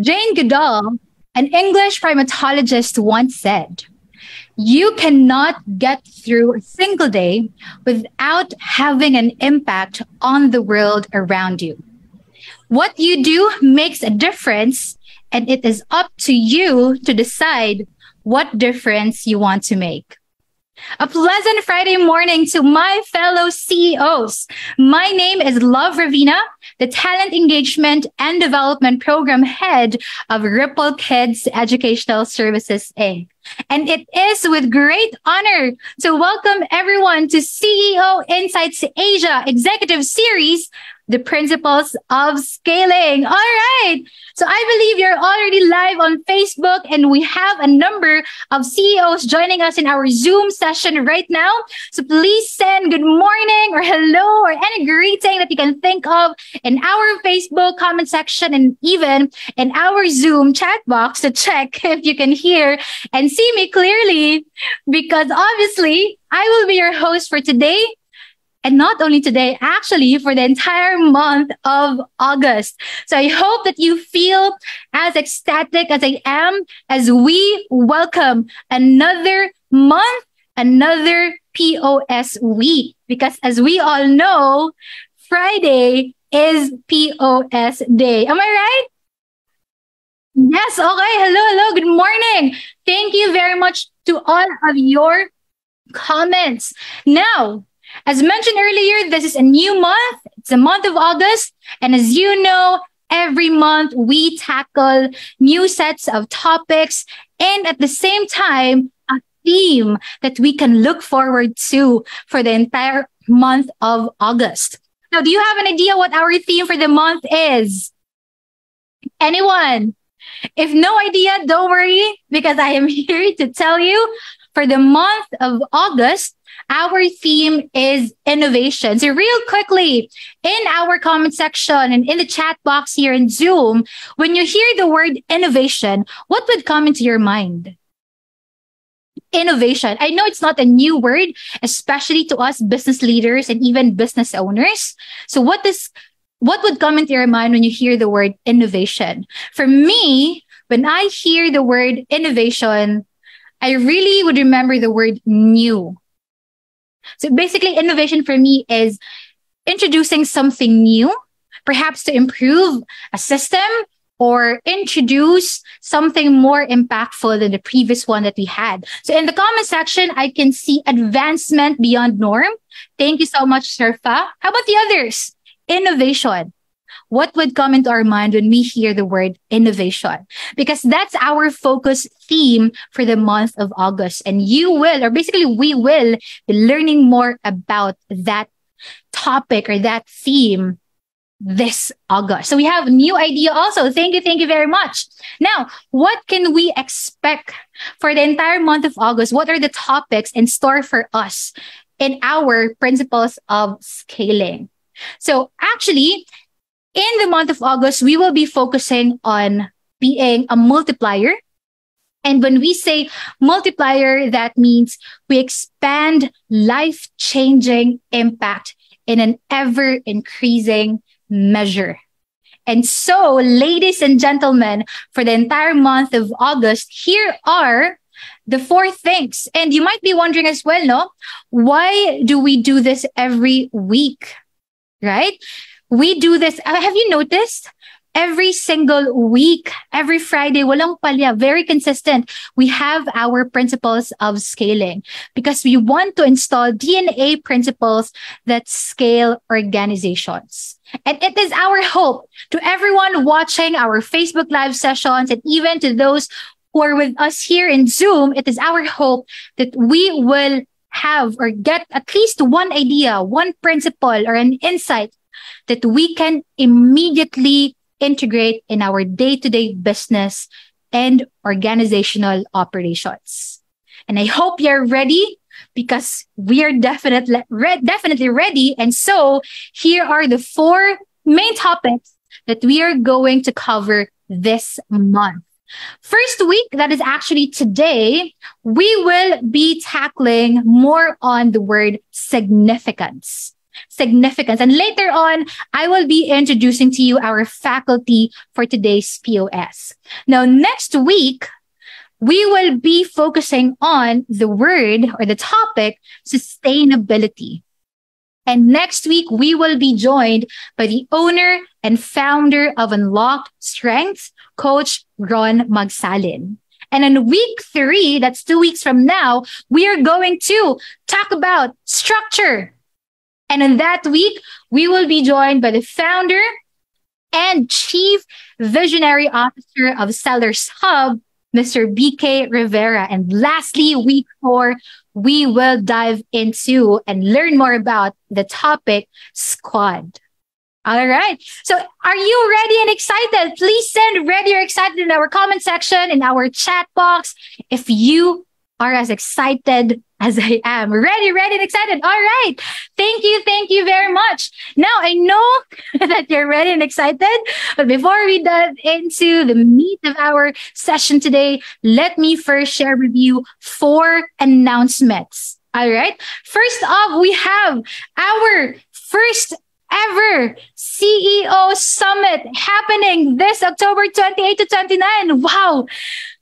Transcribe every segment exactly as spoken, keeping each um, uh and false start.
Jane Goodall, an English primatologist, once said, "You cannot get through a single day without having an impact on the world around you. What you do makes a difference, and it is up to you to decide what difference you want to make." A pleasant Friday morning to my fellow C E Os. My name is Love Ravina, the Talent Engagement and Development Program Head of Ripple Kids Educational Services Incorporated. And it is with great honor to welcome everyone to C E O Insights Asia Executive Series, The Principles of Scaling. All right. So I believe you're already live on Facebook, and we have a number of C E Os joining us in our Zoom session right now. So please send good morning or hello or any greeting that you can think of in our Facebook comment section and even in our Zoom chat box to check if you can hear and see me clearly, because obviously I will be your host for today. And not only today, actually, for the entire month of August. So I hope that you feel as ecstatic as I am as we welcome another month, another P O S week. Because as we all know, Friday is P O S day. Am I right? Yes. Okay. Hello. Hello. Good morning. Thank you very much to all of your comments. Now, as mentioned earlier, this is a new month. It's the month of August. And as you know, every month we tackle new sets of topics and at the same time, a theme that we can look forward to for the entire month of August. Now, do you have an idea what our theme for the month is? Anyone? If no idea, don't worry, because I am here to tell you for the month of August, our theme is innovation. So real quickly, in our comment section and in the chat box here in Zoom, when you hear the word innovation, what would come into your mind? Innovation. I know it's not a new word, especially to us business leaders and even business owners. So what is, what would come into your mind when you hear the word innovation? For me, when I hear the word innovation, I really would remember the word new. So basically, innovation for me is introducing something new, perhaps to improve a system or introduce something more impactful than the previous one that we had. So in the comment section, I can see advancement beyond norm. Thank you so much, Surfa. How about the others? Innovation. What would come into our mind when we hear the word innovation? Because that's our focus theme for the month of August. And you will, or basically we will be learning more about that topic or that theme this August. So we have a new idea also. Thank you. Thank you very much. Now, what can we expect for the entire month of August? What are the topics in store for us in our principles of scaling? So actually, in the month of August, we will be focusing on being a multiplier. And when we say multiplier, that means we expand life-changing impact in an ever-increasing measure. And so, ladies and gentlemen, for the entire month of August, here are the four things. And you might be wondering as well, no? Why do we do this every week, right? We do this, have you noticed? Every single week, every Friday, walang palya, very consistent, we have our principles of scaling because we want to install D N A principles that scale organizations. And it is our hope to everyone watching our Facebook Live sessions and even to those who are with us here in Zoom, it is our hope that we will have or get at least one idea, one principle or an insight that we can immediately integrate in our day-to-day business and organizational operations. And I hope you're ready because we are definitely, re- definitely ready. And so here are the four main topics that we are going to cover this month. First week, that is actually today, we will be tackling more on the word significance. significance. And later on, I will be introducing to you our faculty for today's P O S. Now, next week, we will be focusing on the word or the topic sustainability. And next week, we will be joined by the owner and founder of Unlocked Strengths, Coach Ron Magsalin. And in week three, that's two weeks from now, we are going to talk about structure. And in that week, we will be joined by the founder and chief visionary officer of Sellers Hub, Mister B K Rivera. And lastly, week four, we will dive into and learn more about the topic squad. All right. So are you ready and excited? Please send ready or excited in our comment section, in our chat box, if you are as excited as I am. Ready, ready, and excited. All right. Thank you. Thank you very much. Now, I know that you're ready and excited, but before we dive into the meat of our session today, let me first share with you four announcements. All right. First off, we have our first ever C E O Summit happening this October twenty-eighth to twenty-ninth. Wow!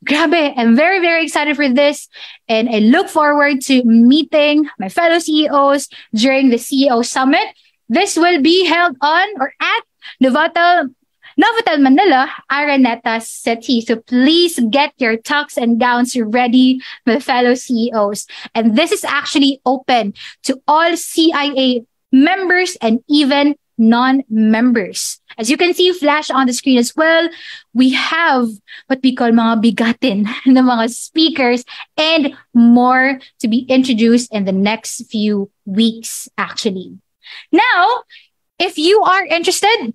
Grabe! I'm very, very excited for this. And I look forward to meeting my fellow C E Os during the C E O Summit. This will be held on or at Novotel, Novotel Manila Araneta City. So please get your tux and gowns ready, my fellow C E Os. And this is actually open to all C I A members and even non-members. As you can see, flash on the screen as well, we have what we call mga bigatin na mga speakers and more to be introduced in the next few weeks, actually. Now, if you are interested,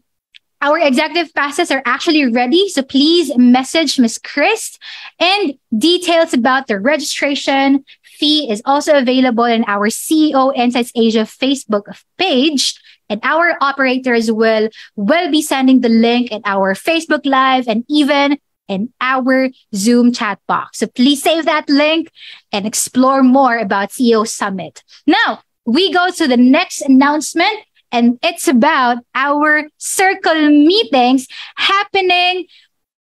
our executive passes are actually ready. So please message Miz Chris, and details about the registration fee is also available in our C E O Insights Asia Facebook page. And our operators will, will be sending the link in our Facebook Live and even in our Zoom chat box. So please save that link and explore more about C E O Summit. Now, we go to the next announcement, and it's about our circle meetings happening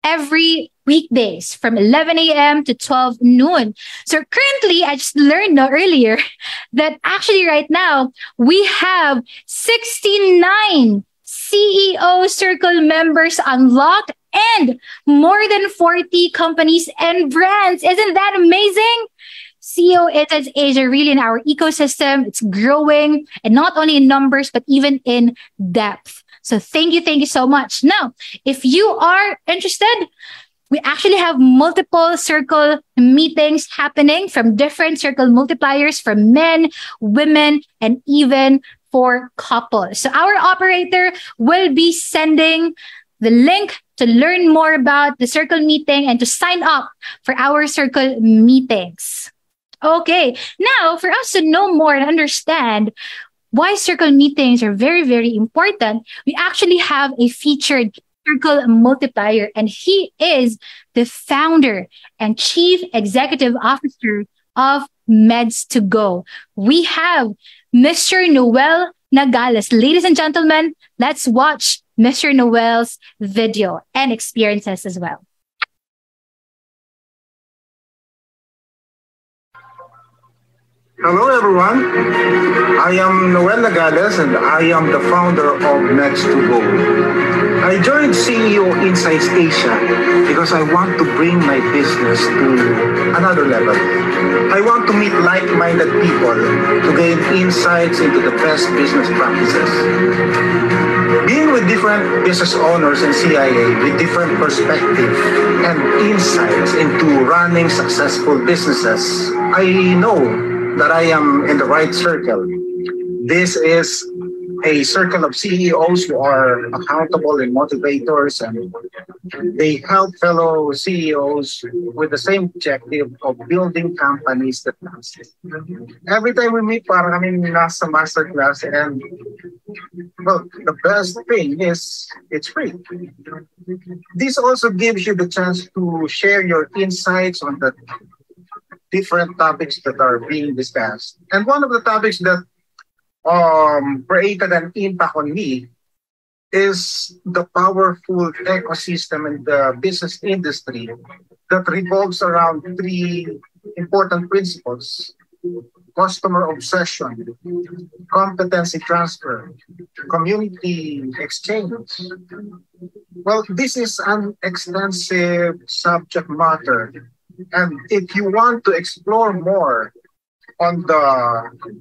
every weekdays from eleven a.m. to twelve noon. So currently, I just learned earlier that actually right now, we have sixty-nine C E O Circle members unlocked and more than forty companies and brands. Isn't that amazing? C E O Insights Asia really in our ecosystem. It's growing, and not only in numbers, but even in depth. So thank you. Thank you so much. Now, if you are interested, we actually have multiple circle meetings happening from different circle multipliers for men, women, and even for couples. So our operator will be sending the link to learn more about the circle meeting and to sign up for our circle meetings. Okay. Now, for us to know more and understand why circle meetings are very, very important, we actually have a featured circle multiplier, and he is the founder and chief executive officer of Meds to Go. We have Mister Noel Nagales. Ladies and gentlemen, let's watch Mister Noel's video and experiences as well. Hello everyone, I am Noel Nagales, and I am the founder of Next to Go. I joined C E O Insights Asia because I want to bring my business to another level. I want to meet like-minded people to gain insights into the best business practices. Being with different business owners and C I A with different perspectives and insights into running successful businesses, I know that I am in the right circle. This is a circle of C E Os who are accountable and motivators, and they help fellow C E Os with the same objective of building companies that last. Every time we meet, parang kami nasa masterclass, and well, the best thing is it's free. This also gives you the chance to share your insights on the different topics that are being discussed. And one of the topics that um, created an impact on me is the powerful ecosystem in the business industry that revolves around three important principles: customer obsession, competency transfer, community exchange. Well, this is an extensive subject matter. And if you want to explore more on the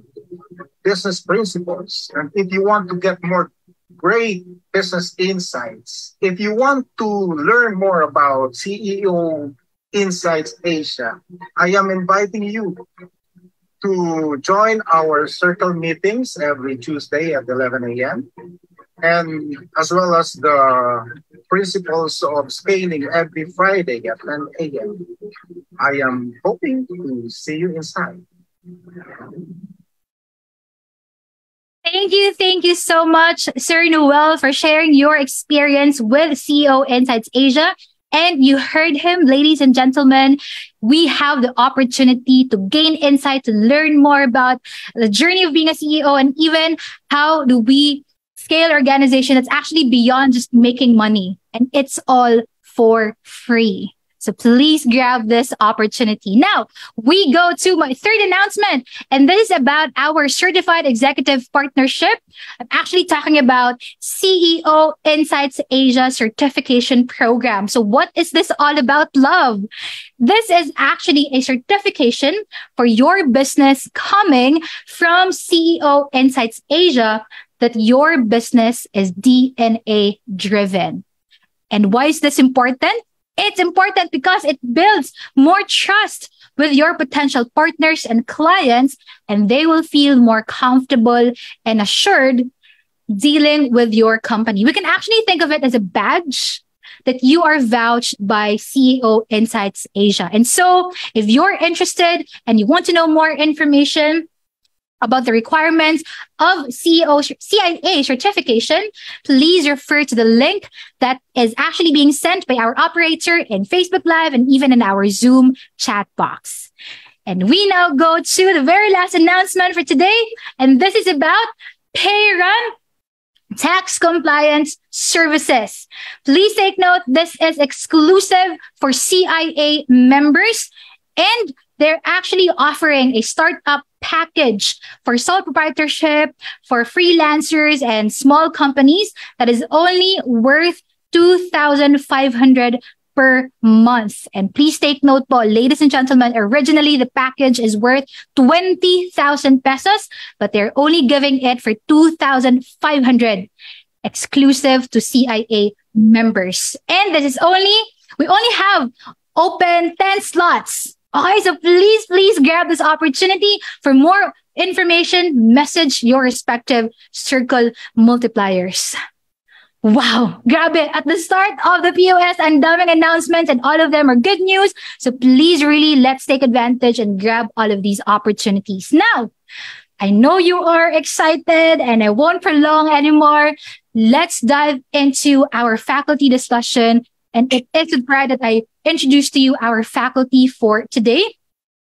business principles, and if you want to get more great business insights, if you want to learn more about C E O Insights Asia, I am inviting you to join our circle meetings every Tuesday at eleven a.m. and as well as the principles of scaling every Friday at ten a.m. I am hoping to see you inside. Thank you. Thank you so much, Sir Noel, for sharing your experience with C E O Insights Asia. And you heard him, ladies and gentlemen, we have the opportunity to gain insight, to learn more about the journey of being a C E O, and even how do we scale organization that's actually beyond just making money. And it's all for free. So please grab this opportunity. Now, we go to my third announcement, and this is about our certified executive partnership. I'm actually talking about C E O Insights Asia certification program. So what is this all about, love? This is actually a certification for your business coming from C E O Insights Asia that your business is D N A driven. And why is this important? It's important because it builds more trust with your potential partners and clients, and they will feel more comfortable and assured dealing with your company. We can actually think of it as a badge that you are vouched by C E O Insights Asia. And so if you're interested and you want to know more information about the requirements of C E O C I A certification, please refer to the link that is actually being sent by our operator in Facebook Live and even in our Zoom chat box. And we now go to the very last announcement for today, and this is about PayRun Tax Compliance Services. Please take note, this is exclusive for C I A members, and they're actually offering a startup package for sole proprietorship, for freelancers and small companies that is only worth two thousand five hundred dollars per month. And please take note, po, ladies and gentlemen, originally the package is worth twenty thousand pesos, but they're only giving it for two thousand five hundred, exclusive to C I A members. And this is only, we only have open ten slots. Okay, so please, please grab this opportunity. For more information, message your respective circle multipliers. Wow, grab it. At the start of the P O S, and daming announcements, and all of them are good news. So please really, let's take advantage and grab all of these opportunities. Now, I know you are excited and I won't prolong anymore. Let's dive into our faculty discussion. And it is with pride that I introduce to you our faculty for today,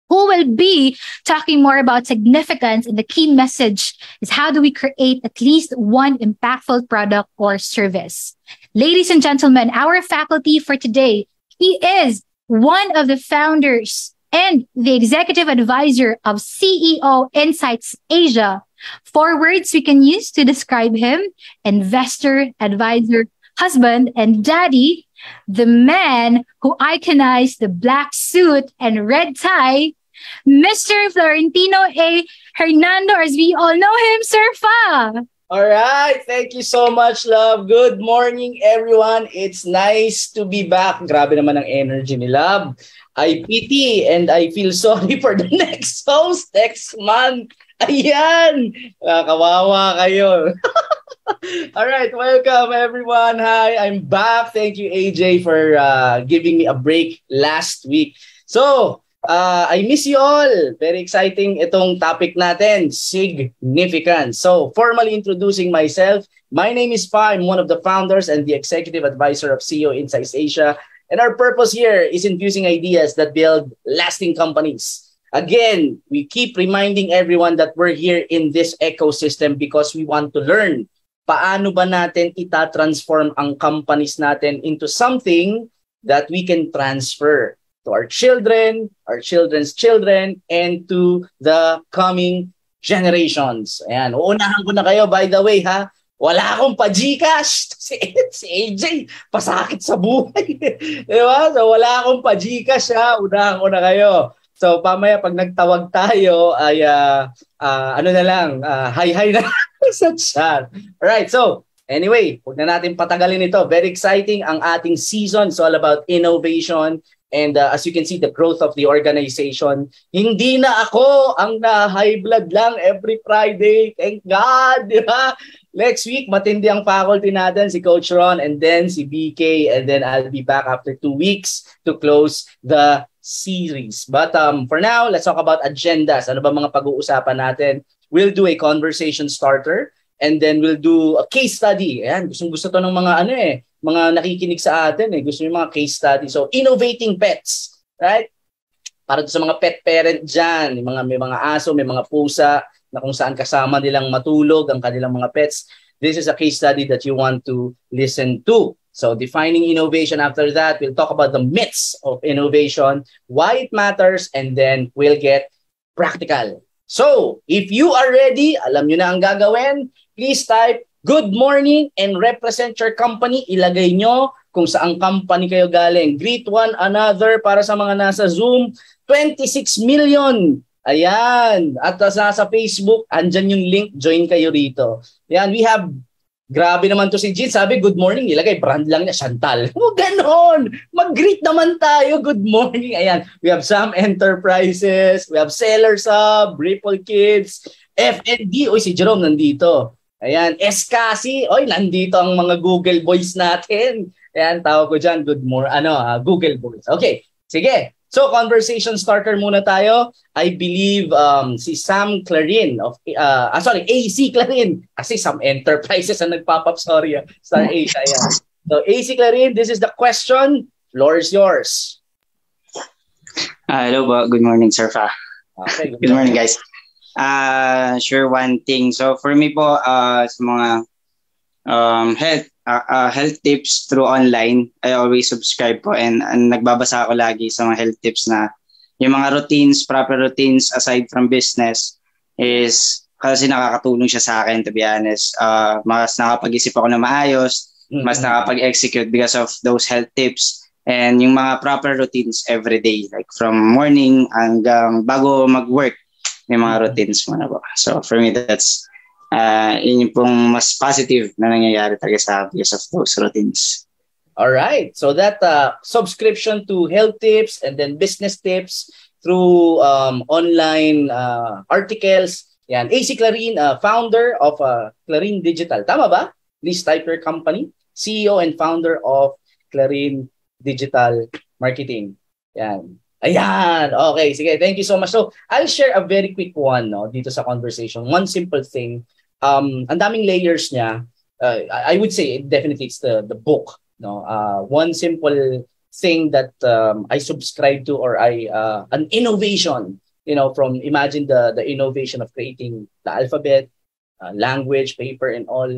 who will be talking more about significance. And the key message is, how do we create at least one impactful product or service? Ladies and gentlemen, our faculty for today, he is one of the founders and the executive advisor of C E O Insights Asia. Four words we can use to describe him: investor, advisor, husband, and daddy. The man who iconized the black suit and red tie, Mister Florentino A. Hernando, as we all know him, Sir Fa. All right. Thank you so much, love. Good morning, everyone. It's nice to be back. Grabe naman ang energy ni Love. I pity and I feel sorry for the next host next month. Ayan! Kawawa kayo. All right, welcome everyone. Hi, I'm back. Thank you, A J, for uh, giving me a break last week. So, uh, I miss you all. Very exciting itong topic natin, significance. So, formally introducing myself. My name is Pa. I'm one of the founders and the executive advisor of C E O Insights Asia. And our purpose here is infusing ideas that build lasting companies. Again, we keep reminding everyone that we're here in this ecosystem because we want to learn paano ba natin ita-transform ang companies natin into something that we can transfer to our children, our children's children, and to the coming generations. Ayan, uunahan ko na kayo, by the way, ha? Wala akong pa-Gcash. Si, si A J, pasakit sa buhay. Diba? So, wala akong pa-Gcash, ha? Unahan ko na kayo. So, pamaya, pag nagtawag tayo, ay, uh, uh, ano na lang, uh, hi-hi na lang sa chat. Alright, so, anyway, huwag na natin patagalin ito. Very exciting ang ating season. It's all about innovation. And uh, as you can see, the growth of the organization. Hindi na ako ang na-high blood lang every Friday. Thank God, di ba? Next week, matindi ang faculty natin, si Coach Ron, and then si B K. And then I'll be back after two weeks to close the series. But um, for now, let's talk about agendas. Ano ba mga pag-uusapan natin? We'll do a conversation starter and then we'll do a case study. Ayan, gusto gusto to ng mga ano eh, mga nakikinig sa atin eh, gusto yung mga case study. So, innovating pets, right? Para sa mga pet parent dyan, yung mga, may mga aso, may mga pusa na kung saan kasama nilang matulog ang kanilang mga pets. This is a case study that you want to listen to. So, defining innovation. After that, we'll talk about the myths of innovation, why it matters, and then we'll get practical. So, if you are ready, alam nyo na ang gagawin, please type good morning and represent your company. Ilagay nyo kung saang company kayo galing. Greet one another para sa mga nasa Zoom. twenty-six million. Ayan. At nasa Facebook, andyan yung link. Join kayo rito. Ayan, we have... Grabe naman to si Jean. Sabi, good morning. Ilagay, brand lang niya, Chantal. O, ganon. Mag-greet naman tayo. Good morning. Ayan. We have some enterprises. We have Sellers Hub, Ripple Kids, F and D. Oy, si Jerome nandito. Ayan. S-Kasi. Oy, nandito ang mga Google boys natin. Ayan, tawag ko dyan. Good morning. Ano, uh, Google boys. Okay. Sige. So, conversation starter muna tayo. I believe um, si Sam Clarin of, uh, ah, sorry, A C Clarin. Kasi some enterprises ang nagpop-up, sorry. Uh, Star Asia, yeah. So, A C Clarin, this is the question. Floor is yours. Uh, hello, ba. Good morning, sir. Pa. Okay, good, good morning, guys. Uh, sure, one thing. So, for me po, uh, sa mga um, health, Uh, uh, health tips through online, I always subscribe po and, and nagbabasa ako lagi sa mga health tips na yung mga routines, proper routines aside from business is kasi nakakatulong siya sa akin, to be honest. Uh, mas nakapag-isip ako na maayos, mm-hmm. mas nakapag-execute because of those health tips and yung mga proper routines every day, like from morning hanggang bago mag-work, may mga mm-hmm. routines mo na po. So for me, that's Uh, yun yung pong mas positive na nangyayari talaga sa because of those routines. Alright, so that uh, subscription to health tips and then business tips through um, online uh, articles. Yan, A C Clarin, uh, founder of uh, Clarin Digital. Tama ba? Please type your company. C E O and founder of Clarin Digital Marketing. Yan. Ayan. Okay, sige. Thank you so much. So, I'll share a very quick one no, dito sa conversation. One simple thing. Um, ang daming layers niya. Uh, I would say definitely it's the the book. No, uh, one simple thing that um, I subscribe to, or I uh, an innovation. You know, from imagine the the innovation of creating the alphabet, uh, language, paper, and all.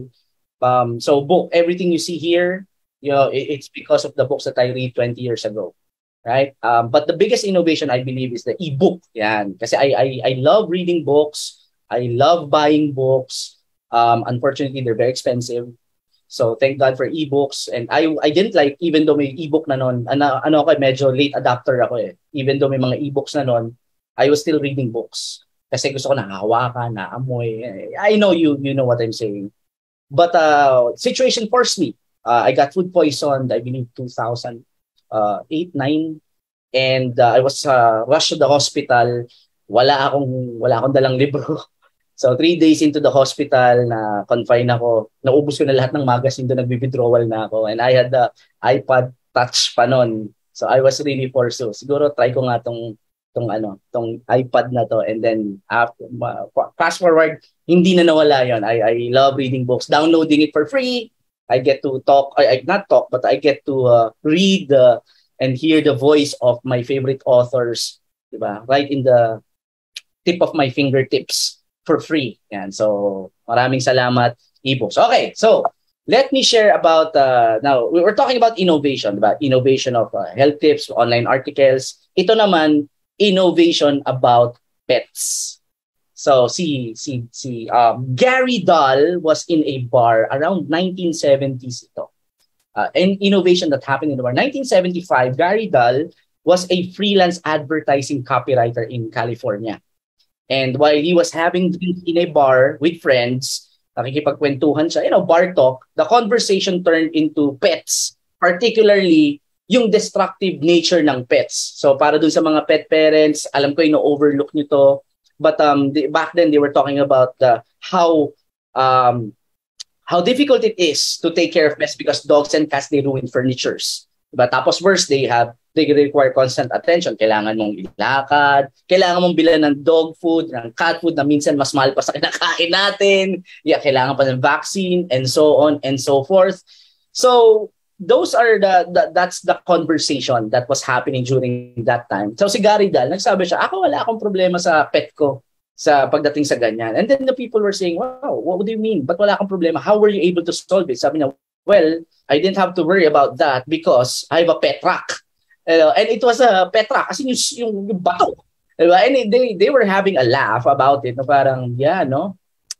Um, so book. Everything you see here, you know, it, it's because of the books that I read twenty years ago. Right, um, but the biggest innovation I believe is the ebook. Yan, kasi I I I love reading books. I love buying books. Um, unfortunately, they're very expensive. So thank God for ebooks. And I I didn't like, even though may ebook na noon, ano, ano ako, medyo late adapter ako eh. Even though may mga ebooks na noon, I was still reading books. Kasi gusto ko na hawakan, na amoy. I know you you know what I'm saying. But uh, situation forced me. Uh, I got food poisoned, I believe two thousand eight, nine. And uh, I was uh, rushed to the hospital. Wala akong, wala akong dalang libro. So, three days into the hospital, na confine ako. Naubos ko na lahat ng magazine doon, nag-withdrawal na ako. And I had the iPod Touch pa noon. So, I was really forced. So, siguro, try ko nga tong, tong, ano, tong iPod na to. And then, after, fast forward, hindi na nawala yon. I, I love reading books. Downloading it for free. I get to talk. I, I not talk, but I get to uh, read uh, and hear the voice of my favorite authors. Diba? Right in the tip of my fingertips for free. Yan. So, maraming salamat, Ibo. So, okay. So, let me share about, uh, now, we were talking about innovation, diba? Innovation of uh, health tips, online articles. Ito naman, innovation about pets. So, si, si, si uh, Gary Dahl was in a bar around nineteen seventies ito. Uh, an innovation that happened in the bar. nineteen seventy-five, Gary Dahl was a freelance advertising copywriter in California. And while he was having drinks in a bar with friends, nakikipagkwentuhan siya, you know, bar talk, the conversation turned into pets, particularly yung destructive nature ng pets. So para dun sa mga pet parents, alam ko ino-overlook nyo to. But um, the, back then, they were talking about uh, how um, how difficult it is to take care of pets because dogs and cats, they ruin furnitures. But tapos worse, they have they require constant attention. Kailangan mong ilakad, kailangan mong bilan ng dog food, ng cat food na minsan mas mahal pa sa kinakain natin. Yeah, kailangan pa ng vaccine and so on and so forth. So those are the, the that's the conversation that was happening during that time. So si Gary Dahl, nagsabi siya, ako wala akong problema sa pet ko sa pagdating sa ganyan. And then the people were saying, wow, what do you mean? But wala akong problema. How were you able to solve it? Sabi niya, well, I didn't have to worry about that because I have a pet rack. Uh, and it was a pet rack kasi yung, yung bato. And they, they were having a laugh about it. No? Parang, yeah, no?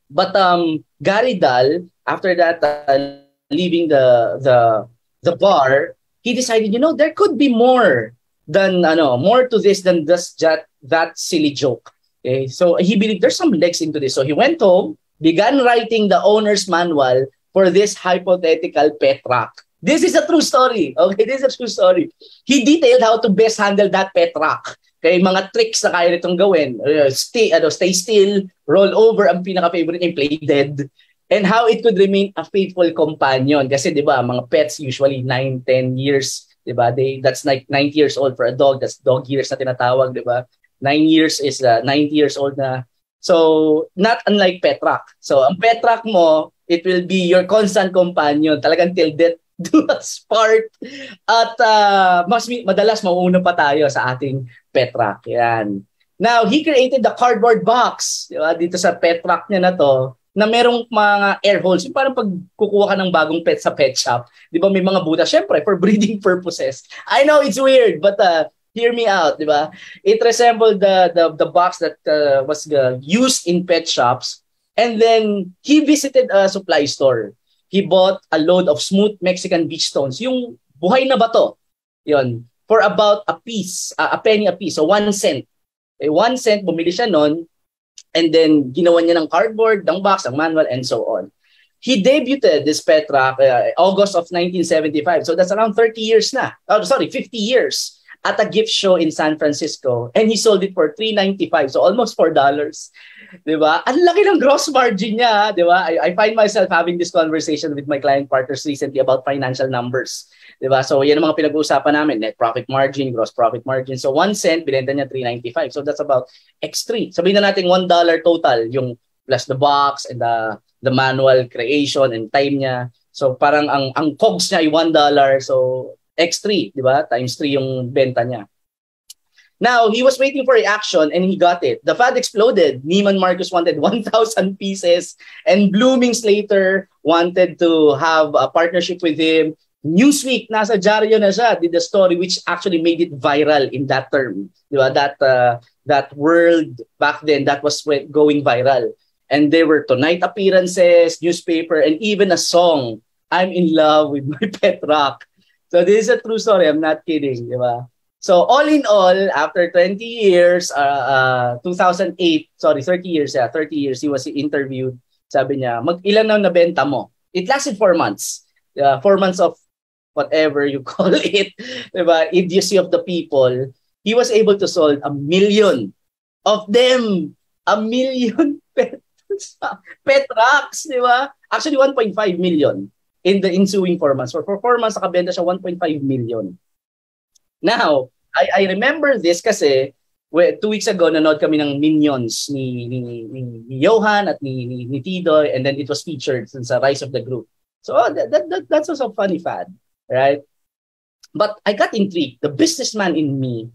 But um, Gary Dahl, after that, uh, leaving the, the, the bar, he decided, you know, there could be more than, ano, more to this than just that, that silly joke. Okay? So he believed there's some legs into this. So he went home, began writing the owner's manual for this hypothetical pet rack. This is a true story. Okay, this is a true story. He detailed how to best handle that pet rack. Okay, mga tricks na kaya nitong gawin. Uh, stay, ano, stay still, roll over, ang pinaka-favorite yung play dead. And how it could remain a faithful companion. Kasi, di ba, mga pets usually nine, ten years. Di ba? They, that's like nine years old for a dog. That's dog years na tinatawag, di ba? nine years is uh, ninety years old na. So, not unlike pet rack. So, ang pet rack mo, it will be your constant companion. Talagang till death do us part. At uh, mas, madalas mauuna pa tayo sa ating pet rack. Yan. Now, he created the cardboard box. Diba? Dito sa pet rack niya na to, na merong mga air holes. Yung parang pagkukuha ka ng bagong pet sa pet shop. Diba? May mga butas. Siyempre, for breeding purposes. I know it's weird, but uh, hear me out. Diba? It resembled the, the, the box that uh, was uh, used in pet shops. And then, he visited a supply store. He bought a load of smooth Mexican beach stones. Yung buhay na bato. Yun. For about a piece, uh, a penny a piece. So, one cent. Eh, one cent, bumili siya nun. And then, ginawa niya ng cardboard, ng box, ng manual, and so on. He debuted this pet rack uh, August of nineteen seventy-five. So, that's around thirty years na. Oh, sorry, fifty years. At a gift show in San Francisco. And he sold it for three dollars and ninety-five cents. So, almost four dollars. Diba? Ang laki ng gross margin niya. Diba? I, I find myself having this conversation with my client partners recently about financial numbers. Diba? So, yan ang mga pinag-uusapan namin. Net profit margin, gross profit margin. So, one cent, binenta niya three dollars and ninety-five cents. So, that's about X three. Sabihin na natin one dollar total. Yung plus the box and the, the manual creation and time niya. So, parang ang, ang cogs niya ay one dollar. So, X three, di ba? times three yung benta niya. Now, he was waiting for reaction and he got it. The fad exploded. Neiman Marcus wanted one thousand pieces and Bloomings later wanted to have a partnership with him. Newsweek, nasa dyaryo na siya, did the story which actually made it viral in that term. Di ba? That, uh, that world back then, that was going viral. And there were tonight appearances, newspaper, and even a song, I'm in love with my pet rock. So this is a true story. I'm not kidding, di ba? So all in all, after twenty years, uh, uh, two thousand eight, sorry, thirty years, yeah, thirty years, he was interviewed. Sabi niya, mag ilan na nabenta mo? It lasted four months. Uh, four months of whatever you call it, di ba? Idiocy of the people. He was able to sold a million of them. A million pet, pet racks, di ba? Actually, one point five million. In the ensuing four months. For, for four months, nakabenta siya one point five million. Now, I, I remember this kasi we, two weeks ago, nanood kami ng Minions ni, ni, ni, ni Johan at ni, ni, ni Tidoy, and then it was featured since the Rise of the Group. So oh, that, that, that, that's also a funny fad, right? But I got intrigued. The businessman in me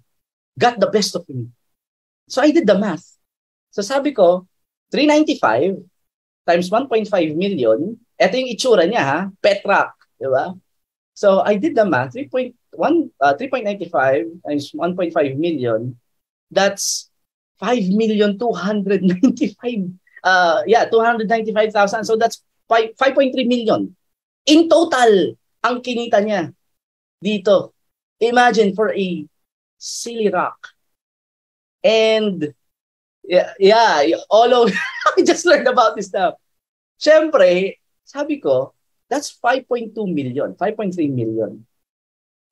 got the best of me. So I did the math. So sabi ko, three ninety-five times one point five million, ito yung itsura niya ha, pet rock, di ba? So I did the math, three point one, uh, three point nine five times one point five million, that's five million two hundred ninety-five thousand. Uh, yeah, two hundred ninety-five thousand. So that's five point three million. In total, ang kinita niya dito. Imagine for a silly rock. And yeah, yeah all of, I just learned about this stuff. Siyempre, sabi ko, that's five point two million, five point three million.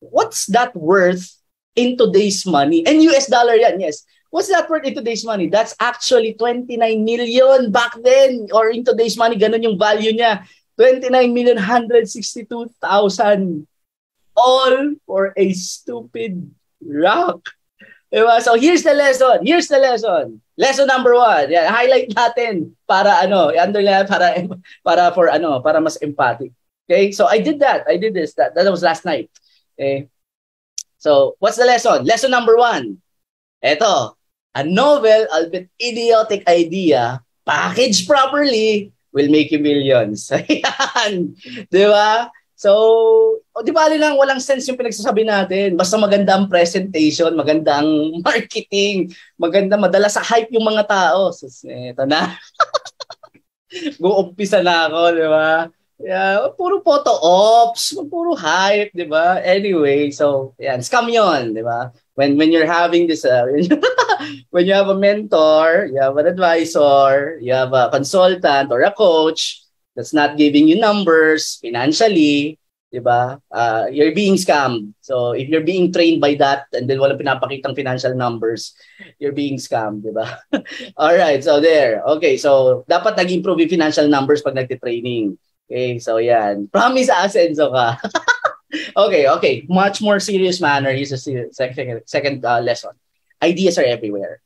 What's that worth in today's money? And U S dollar yan, yes. What's that worth in today's money? That's actually twenty-nine million back then, or in today's money, ganun yung value niya. twenty-nine million one hundred sixty-two thousand. All for a stupid rock. Diba? So here's the lesson. Here's the lesson. Lesson number one. Yeah, highlight natin para ano, underline para para for ano, para mas empathic. Okay? So I did that. I did this. That that was last night. Okay? So what's the lesson? Lesson number one. Eto, a novel, albeit idiotic idea, packaged properly, will make you millions. Ayan. Di ba? So, di ba lang walang sense yung pinagsasabi natin. Basta maganda ang presentation, maganda ang marketing, maganda, madala sa hype yung mga tao. So, eto na. Guumpisa na ako, di ba? Yeah, puro photo ops, puro hype, di ba? Anyway, so, yan. Scam yun, di ba? When when you're having this, uh, when you have a mentor, you have an advisor, you have a consultant or a coach that's not giving you numbers financially, di ba? Uh, you're being scammed. So if you're being trained by that and then walang pinapakitang financial numbers, you're being scammed, di ba? All right, so there. Okay, so dapat nag-improve yung financial numbers pag nagte-training. Okay, so yan. Promise asenso ka. Okay, okay. Much more serious manner. Here's the second, second uh, lesson. Ideas are everywhere.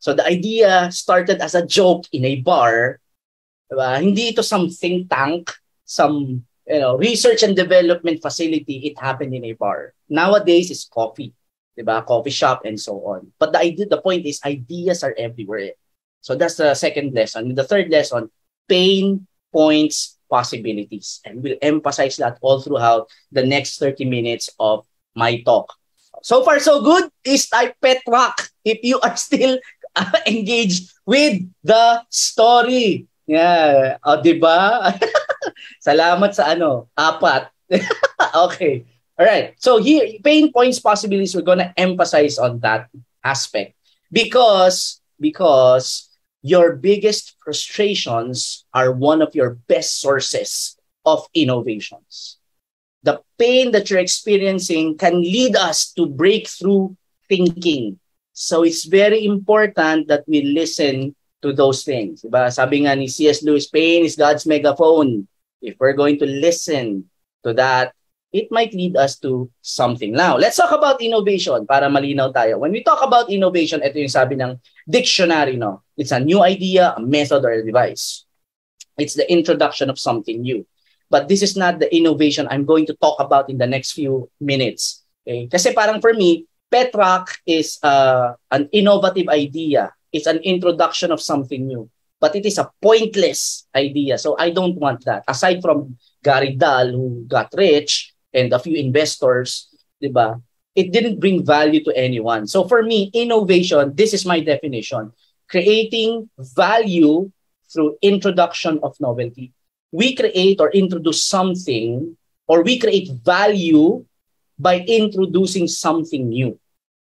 So the idea started as a joke in a bar. Diba? Hindi ito some think tank, some you know research and development facility. It happened in a bar. Nowadays, it's coffee. Diba? Coffee shop and so on. But the idea, the point is ideas are everywhere. So that's the second lesson. The third lesson, pain points possibilities, and we'll emphasize that all throughout the next thirty minutes of my talk. So far, so good is type pet rock if you are still uh, engaged with the story. Yeah, oh, diba? Salamat sa ano, apat. Okay, all right. So here, pain points, possibilities. We're gonna emphasize on that aspect because because. Your biggest frustrations are one of your best sources of innovations. The pain that you're experiencing can lead us to breakthrough thinking. So it's very important that we listen to those things. Diba? Sabi nga ni C S Lewis, pain is God's megaphone. If we're going to listen to that, it might lead us to something. Now, let's talk about innovation para malinaw tayo. When we talk about innovation, ito yung sabi ng dictionary, no? It's a new idea, a method, or a device. It's the introduction of something new. But this is not the innovation I'm going to talk about in the next few minutes. Okay? Kasi parang for me, pet rock is uh, an innovative idea. It's an introduction of something new. But it is a pointless idea. So I don't want that. Aside from Gary Dahl, who got rich, and a few investors, diba? It didn't bring value to anyone. So for me, innovation, this is my definition, creating value through introduction of novelty. We create or introduce something, or we create value by introducing something new.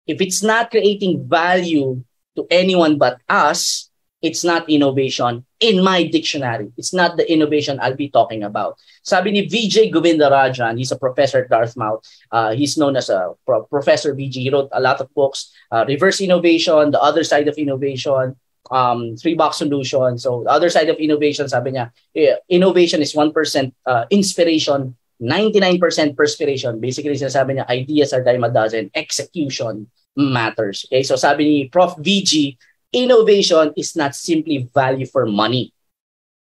If it's not creating value to anyone but us, it's not innovation in my dictionary. It's not the innovation I'll be talking about. Sabi ni Vijay Gubindarajan, he's a professor at Dartmouth. Uh, he's known as a pro- Professor Vijay. He wrote a lot of books, uh, Reverse Innovation, The Other Side of Innovation, um, Three-Box Solution. So the other side of innovation, sabi niya, innovation is one percent uh, inspiration, ninety-nine percent perspiration. Basically, sinasabi niya, ideas are dime a dozen, execution matters. Okay, so sabi ni Prof Vijay, innovation is not simply value for money.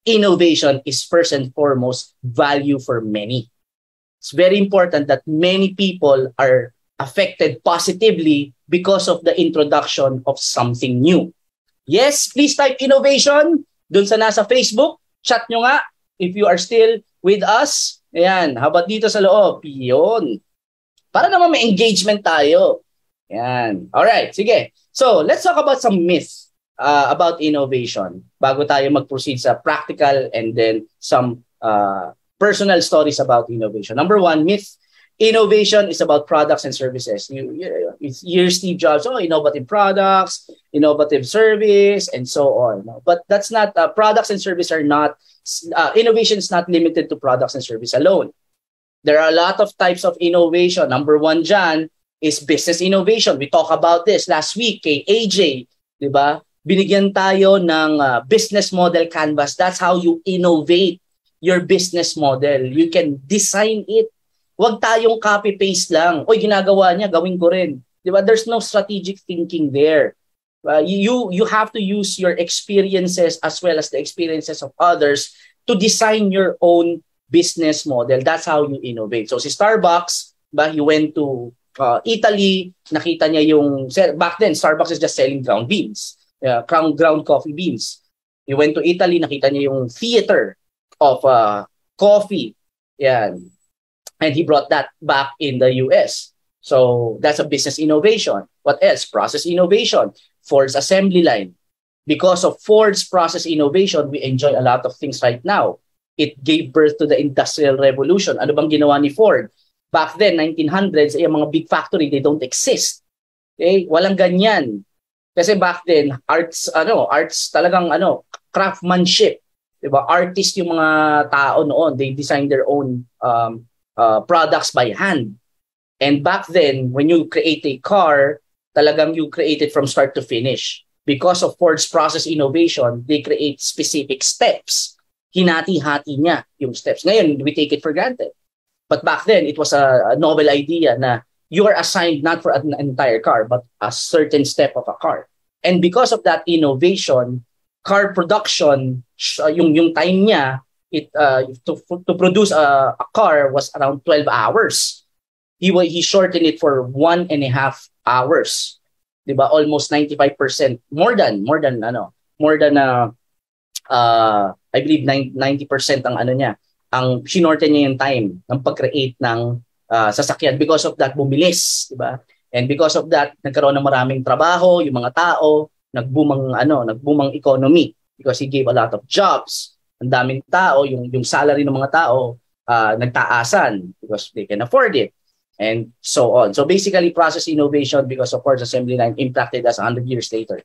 Innovation is first and foremost value for many. It's very important that many people are affected positively because of the introduction of something new. Yes, please type innovation dun sa nasa Facebook. Chat nyo nga if you are still with us. Ayan, habang dito sa loob. Yun. Para naman may engagement tayo. Ayan. Alright, sige. So, let's talk about some myths uh, about innovation bago tayo mag-proceed sa practical and then some uh, personal stories about innovation. Number one, myth. Innovation is about products and services. You, you, you're Steve Jobs, oh, innovative products, innovative service, and so on. But that's not, uh, products and service are not, uh, innovation is not limited to products and service alone. There are a lot of types of innovation. Number one dyan is business innovation. We talked about this last week kay A J, di ba? Binigyan tayo ng uh, business model canvas. That's how you innovate your business model. You can design it. Huwag tayong copy-paste lang. Oy, ginagawa niya, gawin ko rin. Diba? There's no strategic thinking there. Uh, you, you have to use your experiences as well as the experiences of others to design your own business model. That's how you innovate. So si Starbucks, ba, he went to uh, Italy, nakita niya yung... Back then, Starbucks is just selling ground beans, uh, ground, ground coffee beans. He went to Italy, nakita niya yung theater of uh, coffee. Yan. And he brought that back in the U S. So that's a business innovation. What else? Process innovation. Ford's assembly line. Because of Ford's process innovation, we enjoy a lot of things right now. It gave birth to the Industrial Revolution. Ano bang ginawa ni Ford? Back then, nineteen hundreds, yung mga big factory, they don't exist. Okay? Walang ganyan. Kasi back then, arts, ano, arts talagang ano, craftsmanship. Diba? Artist yung mga tao noon. They designed their own um, Uh, products by hand. And back then, when you create a car, talagang you create it from start to finish. Because of Ford's process innovation, they create specific steps. Hinati-hati niya yung steps. Ngayon, we take it for granted. But back then, it was a, a novel idea na you are assigned not for an entire car, but a certain step of a car. And because of that innovation, car production, yung, yung time niya, It uh, to to produce a, a car was around twelve hours. He he shortened it for one and a half hours, diba? Almost ninety-five percent, more than more than ano, more than uh, uh I believe ninety percent ang ano niya, ang shinorten niya yung time ng pag-create ng uh, sasakyan. Because of that, bumilis, diba? And because of that, nagkaroon ng maraming trabaho yung mga tao, nagboomang ano, nagboomang economy because he gave a lot of jobs. Ang daming tao, yung yung salary ng mga tao uh, nagtaasan because they can afford it and so on. So basically, process innovation because of course assembly line impacted us one hundred years later.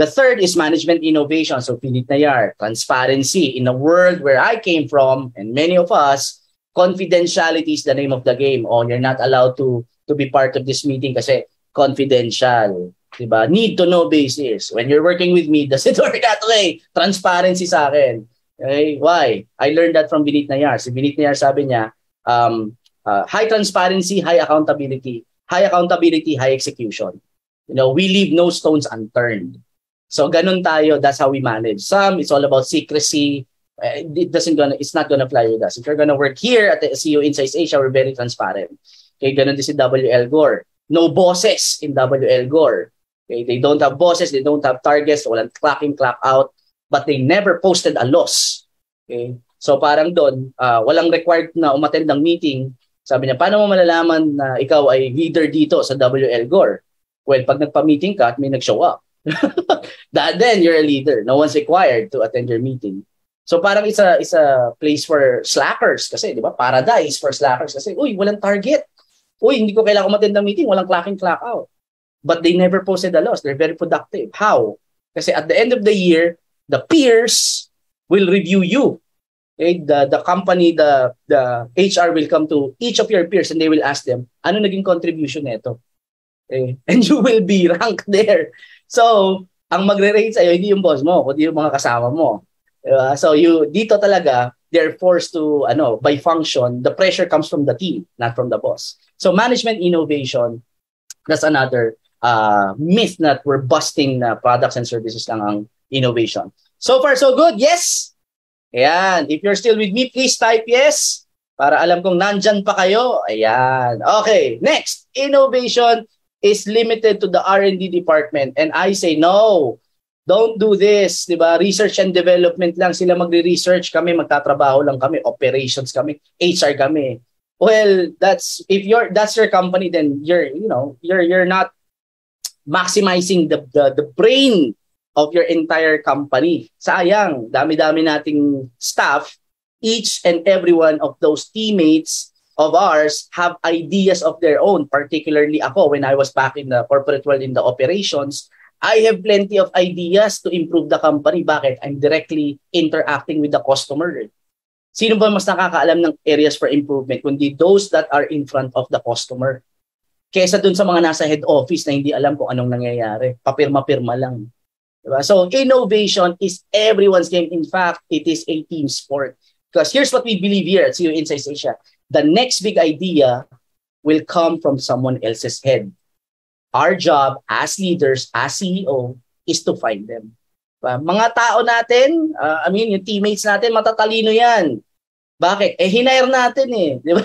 The third is management innovation. So Vinit Nayar, transparency. In a world where I came from and many of us, confidentiality is the name of the game. Oh, you're not allowed to to be part of this meeting kasi confidential. Diba? Need to know basis. When you're working with me, does it work that way? Transparency sa akin. Okay, why? I learned that from Vinit Nayar. Si Vinit Nayar sabi niya, um, uh, high transparency, high accountability, high accountability, high execution. You know, we leave no stones unturned. So ganun tayo, that's how we manage. Some, it's all about secrecy. Uh, it doesn't gonna, it's not gonna fly with us. If you're gonna work here at the C E O Insights Asia, we're very transparent. Okay, ganun din si W L. Gore. No bosses in W L. Gore. Okay, they don't have bosses, they don't have targets, walang clock in, clock out. But they never posted a loss. Okay? So parang doon, uh, walang required na umattend ng meeting. Sabi niya, paano mo malalaman na ikaw ay leader dito sa W L. Gore? Well, pag nagpa-meeting ka at may nag-show up, that then you're a leader. No one's required to attend your meeting. So parang it's a, it's a place for slackers kasi, di ba? Paradise for slackers kasi, uy, walang target. Uy, hindi ko kailangan umattend ng meeting. Walang clock in, clock out. But they never posted a loss. They're very productive. How? Kasi at the end of the year, the peers will review you. Okay? The, the company, the, the H R will come to each of your peers and they will ask them, ano naging contribution nito? Okay? And you will be ranked there. So, ang magre-rate sa'yo, hindi yung boss mo, kundi yung mga kasama mo. Uh, so, you dito talaga, they're forced to, ano, by function, the pressure comes from the team, not from the boss. So, management innovation, that's another uh, myth that we're busting na products and services lang ang innovation. So far, so good. Yes? Ayan. If you're still with me, please type yes. Para alam kong nandyan pa kayo. Ayan. Okay, next. Innovation is limited to the R and D department. And I say, no, don't do this. Diba? Research and development lang. Sila magre-research kami, magtatrabaho lang kami, operations kami, H R kami. Well, that's if you're that's your company, then you're you know you're you're not maximizing the the, the brain of your entire company. Sayang, dami-dami nating staff. Each and every one of those teammates of ours have ideas of their own. Particularly ako, when I was back in the corporate world in the operations, I have plenty of ideas to improve the company. Bakit? I'm directly interacting with the customer. Sino ba mas nakakaalam ng areas for improvement kundi those that are in front of the customer? Kesa dun sa mga nasa head office na hindi alam kung anong nangyayari. Papirma-pirma lang. Diba? So innovation is everyone's game. In fact, it is a team sport. Because here's what we believe here at C E O Insights Asia. The next big idea will come from someone else's head. Our job as leaders, as C E O, is to find them. Uh, mga tao natin, uh, I mean, yung teammates natin, matatalino yan. Bakit? Eh, hinire natin eh. Di ba?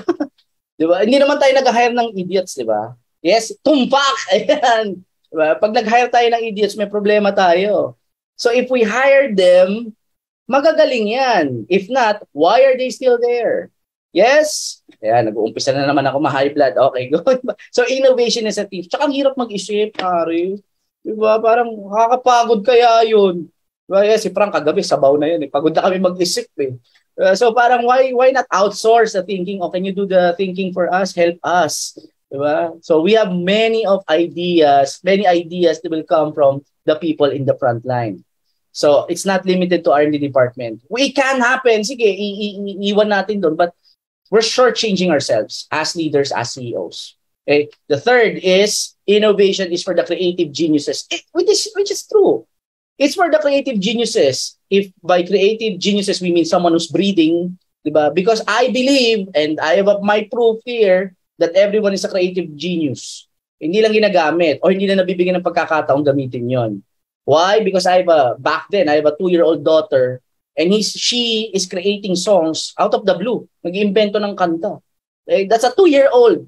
Di ba? Hindi naman tayo nag-hire ng idiots, di ba? Yes, tumpak! Ayan. Diba? Pag nag-hire tayo ng idiots, may problema tayo. So if we hire them, magagaling yan. If not, why are they still there? Yes? Ayan, nag-uumpisa na naman ako ma-high blood. Okay, go. So innovation is a thief. Tsaka ang hirap mag-isip, pare. Diba? Parang kakapagod kaya yun. Diba? Yes, si Frank kagabi, sabaw na yun. Eh. Pagod na kami mag-isip eh. Uh, so parang why why not outsource the thinking? Or can you do the thinking for us? Help us. Diba? So we have many of ideas, many ideas that will come from the people in the front line. So it's not limited to R and D department. We can happen. Sige, i- i- iwan natin doon. But we're shortchanging ourselves as leaders, as C E Os. Okay. The third is innovation is for the creative geniuses, it, which is which is true. It's for the creative geniuses. If by creative geniuses we mean someone who's breathing, diba? Because I believe and I have my proof here that everyone is a creative genius. Hindi lang ginagamit o hindi na nabibigyan ng pagkakataong gamitin yon. Why? Because I have a back then I have a two-year-old daughter and he's, she is creating songs out of the blue. Nag-iimbento ng kanta. Eh, that's a two-year-old.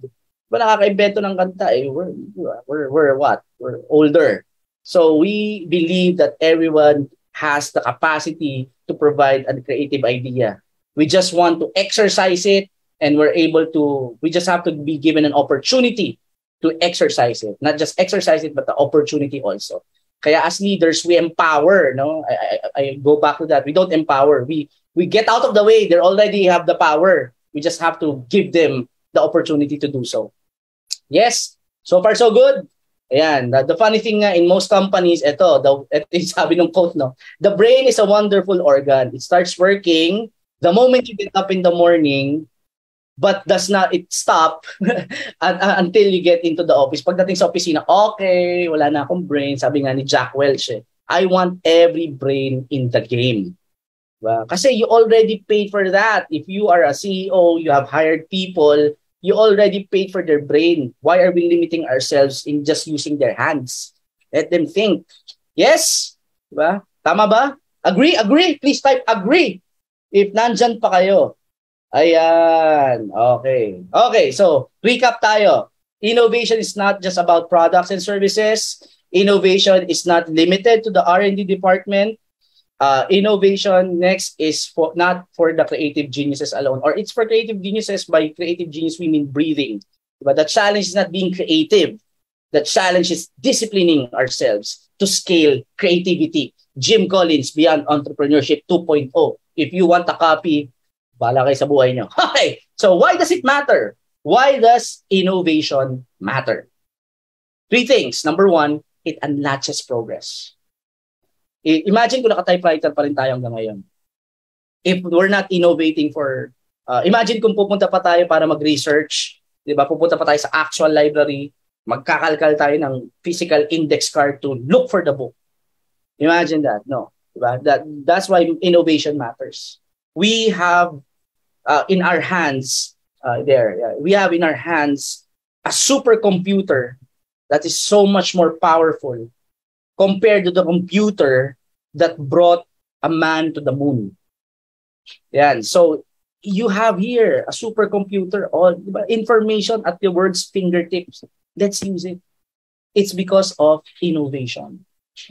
Ba nakaka-invento ng kanta eh, we're, we're, we're what? We're older. So we believe that everyone has the capacity to provide a creative idea. We just want to exercise it and we're able to, we just have to be given an opportunity to exercise it. Not just exercise it, but the opportunity also. Kaya as leaders, we empower, no? I, I, I go back to that. We don't empower. We, we get out of the way. They already have the power. We just have to give them the opportunity to do so. Yes, so far so good. Ayan, the, the funny thing nga in most companies, ito, the, ito yung sabi ng quote, no? The brain is a wonderful organ. It starts working the moment you get up in the morning, but does not it stop until you get into the office. Pagdating sa opisina, okay, wala na akong brain. Sabi nga ni Jack Welch, eh, I want every brain in the game. Diba? Kasi you already paid for that. If you are a C E O, you have hired people, you already paid for their brain. Why are we limiting ourselves in just using their hands? Let them think. Yes? Diba? Tama ba? Agree? Agree? Please type agree if nandyan pa kayo. Ayan. Okay. Okay, so recap tayo. Innovation is not just about products and services. Innovation is not limited to the R and D department. Uh, innovation next is for not for the creative geniuses alone, or it's for creative geniuses. By creative genius we mean breathing, but the challenge is not being creative. The challenge is disciplining ourselves to scale creativity. Jim Collins, Beyond Entrepreneurship two point oh. If you want a copy, bala kayo sa buhay nyo. Okay, so why does it matter? Why does innovation matter? Three things. Number one, it unlatches progress. Imagine kung naka-typewriter pa rin tayo hanggang ngayon. If we're not innovating for... Uh, imagine kung pupunta pa tayo para mag-research. Diba? Pupunta pa tayo sa actual library. Magkakalkal tayo ng physical index card to look for the book. Imagine that. No. Diba? That, that's why innovation matters. We have uh, in our hands... Uh, there. Yeah, we have in our hands a supercomputer that is so much more powerful compared to the computer that brought a man to the moon. Yan. So, you have here a supercomputer, all information at your words fingertips. Let's use it. It's because of innovation.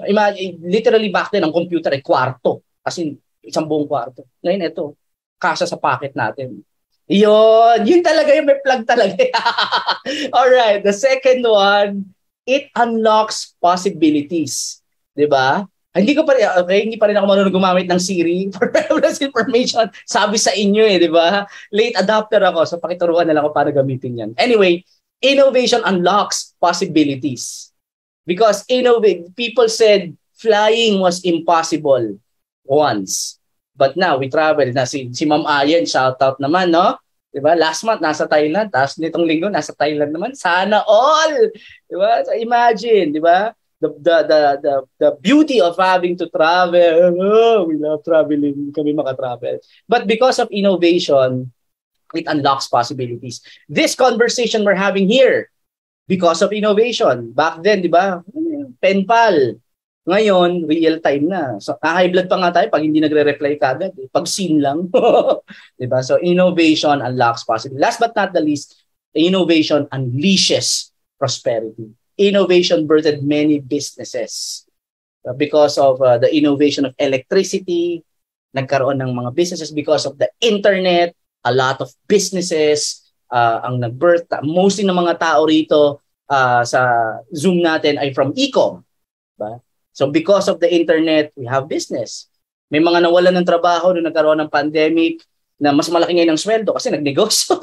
Imagine, literally back then, ang computer ay kwarto. As in, isang buong kwarto. Ngayon, ito, kasya sa pocket natin. Yun, yun talaga yung may plug talaga. Alright, the second one, it unlocks possibilities. Diba? Hindi ko pa rin, okay, hindi pa rin ako marunong gumamit ng Siri for privacy information. Sabi sa inyo eh, diba? Late adopter ako, so pakituruan na lang ako para gamitin yan. Anyway, innovation unlocks possibilities. Because innovate, people said flying was impossible once. But now, we travel. Na si, si Ma'am Ayen, shout out naman, no? Diba? Last month, nasa Thailand. Tapos nitong linggo, nasa Thailand naman. Sana all! Diba? So imagine, diba? The, the, the, the, the beauty of having to travel. Oh, we love traveling. Kami makatravel. But because of innovation, it unlocks possibilities. This conversation we're having here, because of innovation. Back then, di ba? Pen pal. Ngayon, real time na. So, high blood pa nga tayo pag hindi nagre-reply kagad. Pag scene lang. Di ba? So, innovation unlocks possibility. Last but not the least, innovation unleashes prosperity. Innovation birthed many businesses. Because of uh, the innovation of electricity, nagkaroon ng mga businesses. Because of the internet, a lot of businesses, Uh, ang nag-birth, mostly ng mga tao rito uh, sa Zoom natin ay from e-com. Diba? So because of the internet, we have business. May mga nawalan ng trabaho nung nagkaroon ng pandemic na mas malaki ngayon ang sweldo kasi nagnegosyo.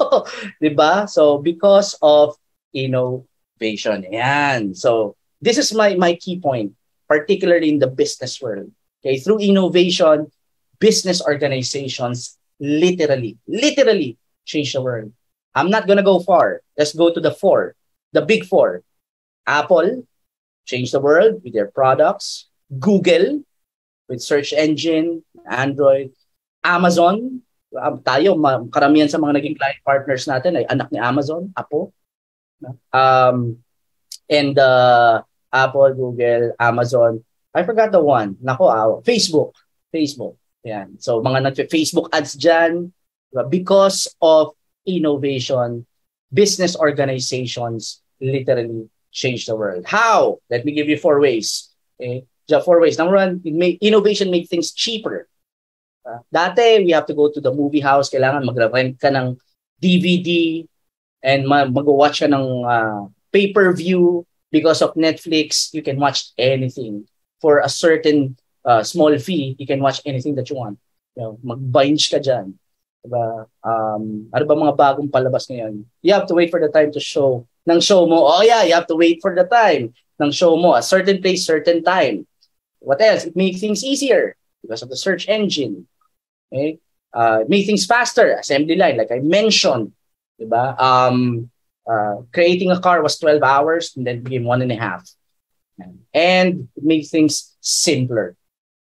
Diba? So because of innovation. Ayan. So this is my, my key point, particularly in the business world. Okay? Through innovation, business organizations literally, literally change the world. I'm not gonna go far. Let's go to the four, the big four. Apple changed the world with their products. Google with search engine, Android. Amazon, tayo, karamihan sa mga naging client partners natin ay anak ni Amazon, Apo. Um, and uh, Apple, Google, Amazon. I forgot the one. Nako, ah, Facebook. Facebook. Yan. So mga nag-Facebook ads dyan. Because of innovation, business organizations literally change the world. How? Let me give you four ways. Okay? Four ways. Number one, it may, innovation make things cheaper. Uh, dati, we have to go to the movie house. Kailangan mag-rent ka ng D V D and mag-watch ka ng uh, pay-per-view. Because of Netflix, you can watch anything. For a certain uh, small fee, you can watch anything that you want. You know, mag-binge ka dyan. Diba? Um, ano ba mga bagong palabas ngayon? You have to wait for the time to show ng show mo. Oh yeah, you have to wait for the time ng show mo. A certain place, certain time. What else? It makes things easier because of the search engine. Okay? Uh, it makes things faster. Assembly line, like I mentioned. Diba? Um, uh, creating a car was twelve hours and then became one and a half. And it makes things simpler.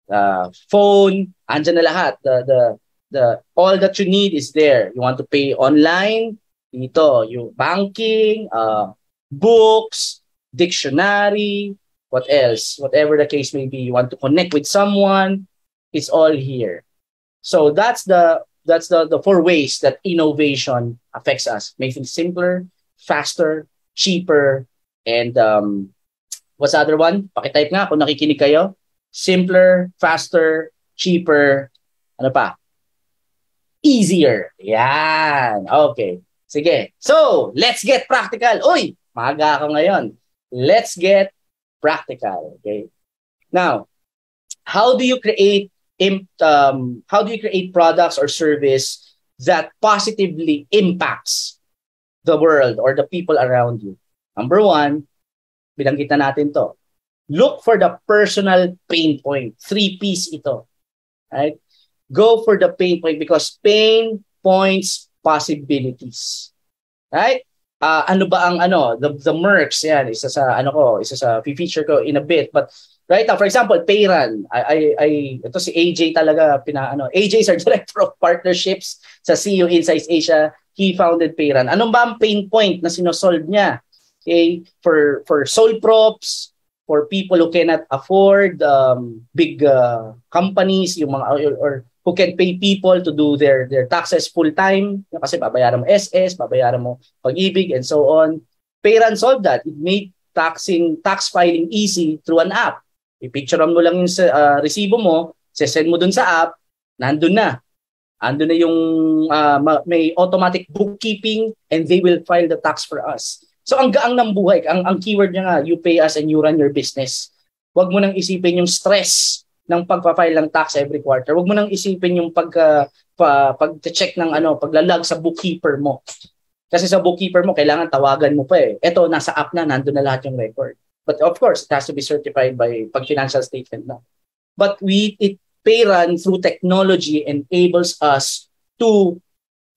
Uh, phone, andyan na lahat. The, the, The all that you need is there. You want to pay online, dito, yung banking, uh, books, dictionary, what else? Whatever the case may be, you want to connect with someone, it's all here. So that's the that's the, the four ways that innovation affects us, making it simpler, faster, cheaper, and um, what's the other one? Pakitype nga kung nakikinig kayo. Simpler, faster, cheaper, ano pa? Easier. Yan. Okay. Sige. So, let's get practical. Uy, maga ako ngayon. Let's get practical. Okay. Now, how do you create um, how do you create products or service that positively impacts the world or the people around you? Number one, binanggit na natin to. Look for the personal pain point. Three piece ito. Right? Go for the pain point because pain points possibilities. Right? Uh, ano ba ang ano? The, the Mercs, yan. Isa sa, ano ko, isa sa feature ko in a bit. But, right now, for example, PayRun. I, I, I, ito si A J talaga, pina, ano, A J is our Director of Partnerships sa C E O Insights Asia. He founded PayRun. Anong ba ang pain point na sinosolve niya? Okay? For, for sole props, for people who cannot afford um, big uh, companies, yung mga or, or who can pay people to do their their taxes full time kasi babayaran mo S S, babayaran mo pag-ibig and so on. PayRun solved that. It made taxing tax filing easy through an app. I-picture mo lang yung uh, resibo mo, sesend mo dun sa app, nandun na. Andun na yung uh, may automatic bookkeeping and they will file the tax for us. So ang gaang ng buhay, ang, ang keyword niya nga, you pay us and you run your business. Huwag mo nang isipin yung stress ng pagpa-file ng tax every quarter. Huwag mo nang isipin yung pagka, pa, pag-check ng ano, paglalag sa bookkeeper mo. Kasi sa bookkeeper mo, kailangan tawagan mo pa eh. Eto, nasa app na, nandun na lahat yung record. But of course, it has to be certified by pag-financial statement na. But we, it PayRun through technology enables us to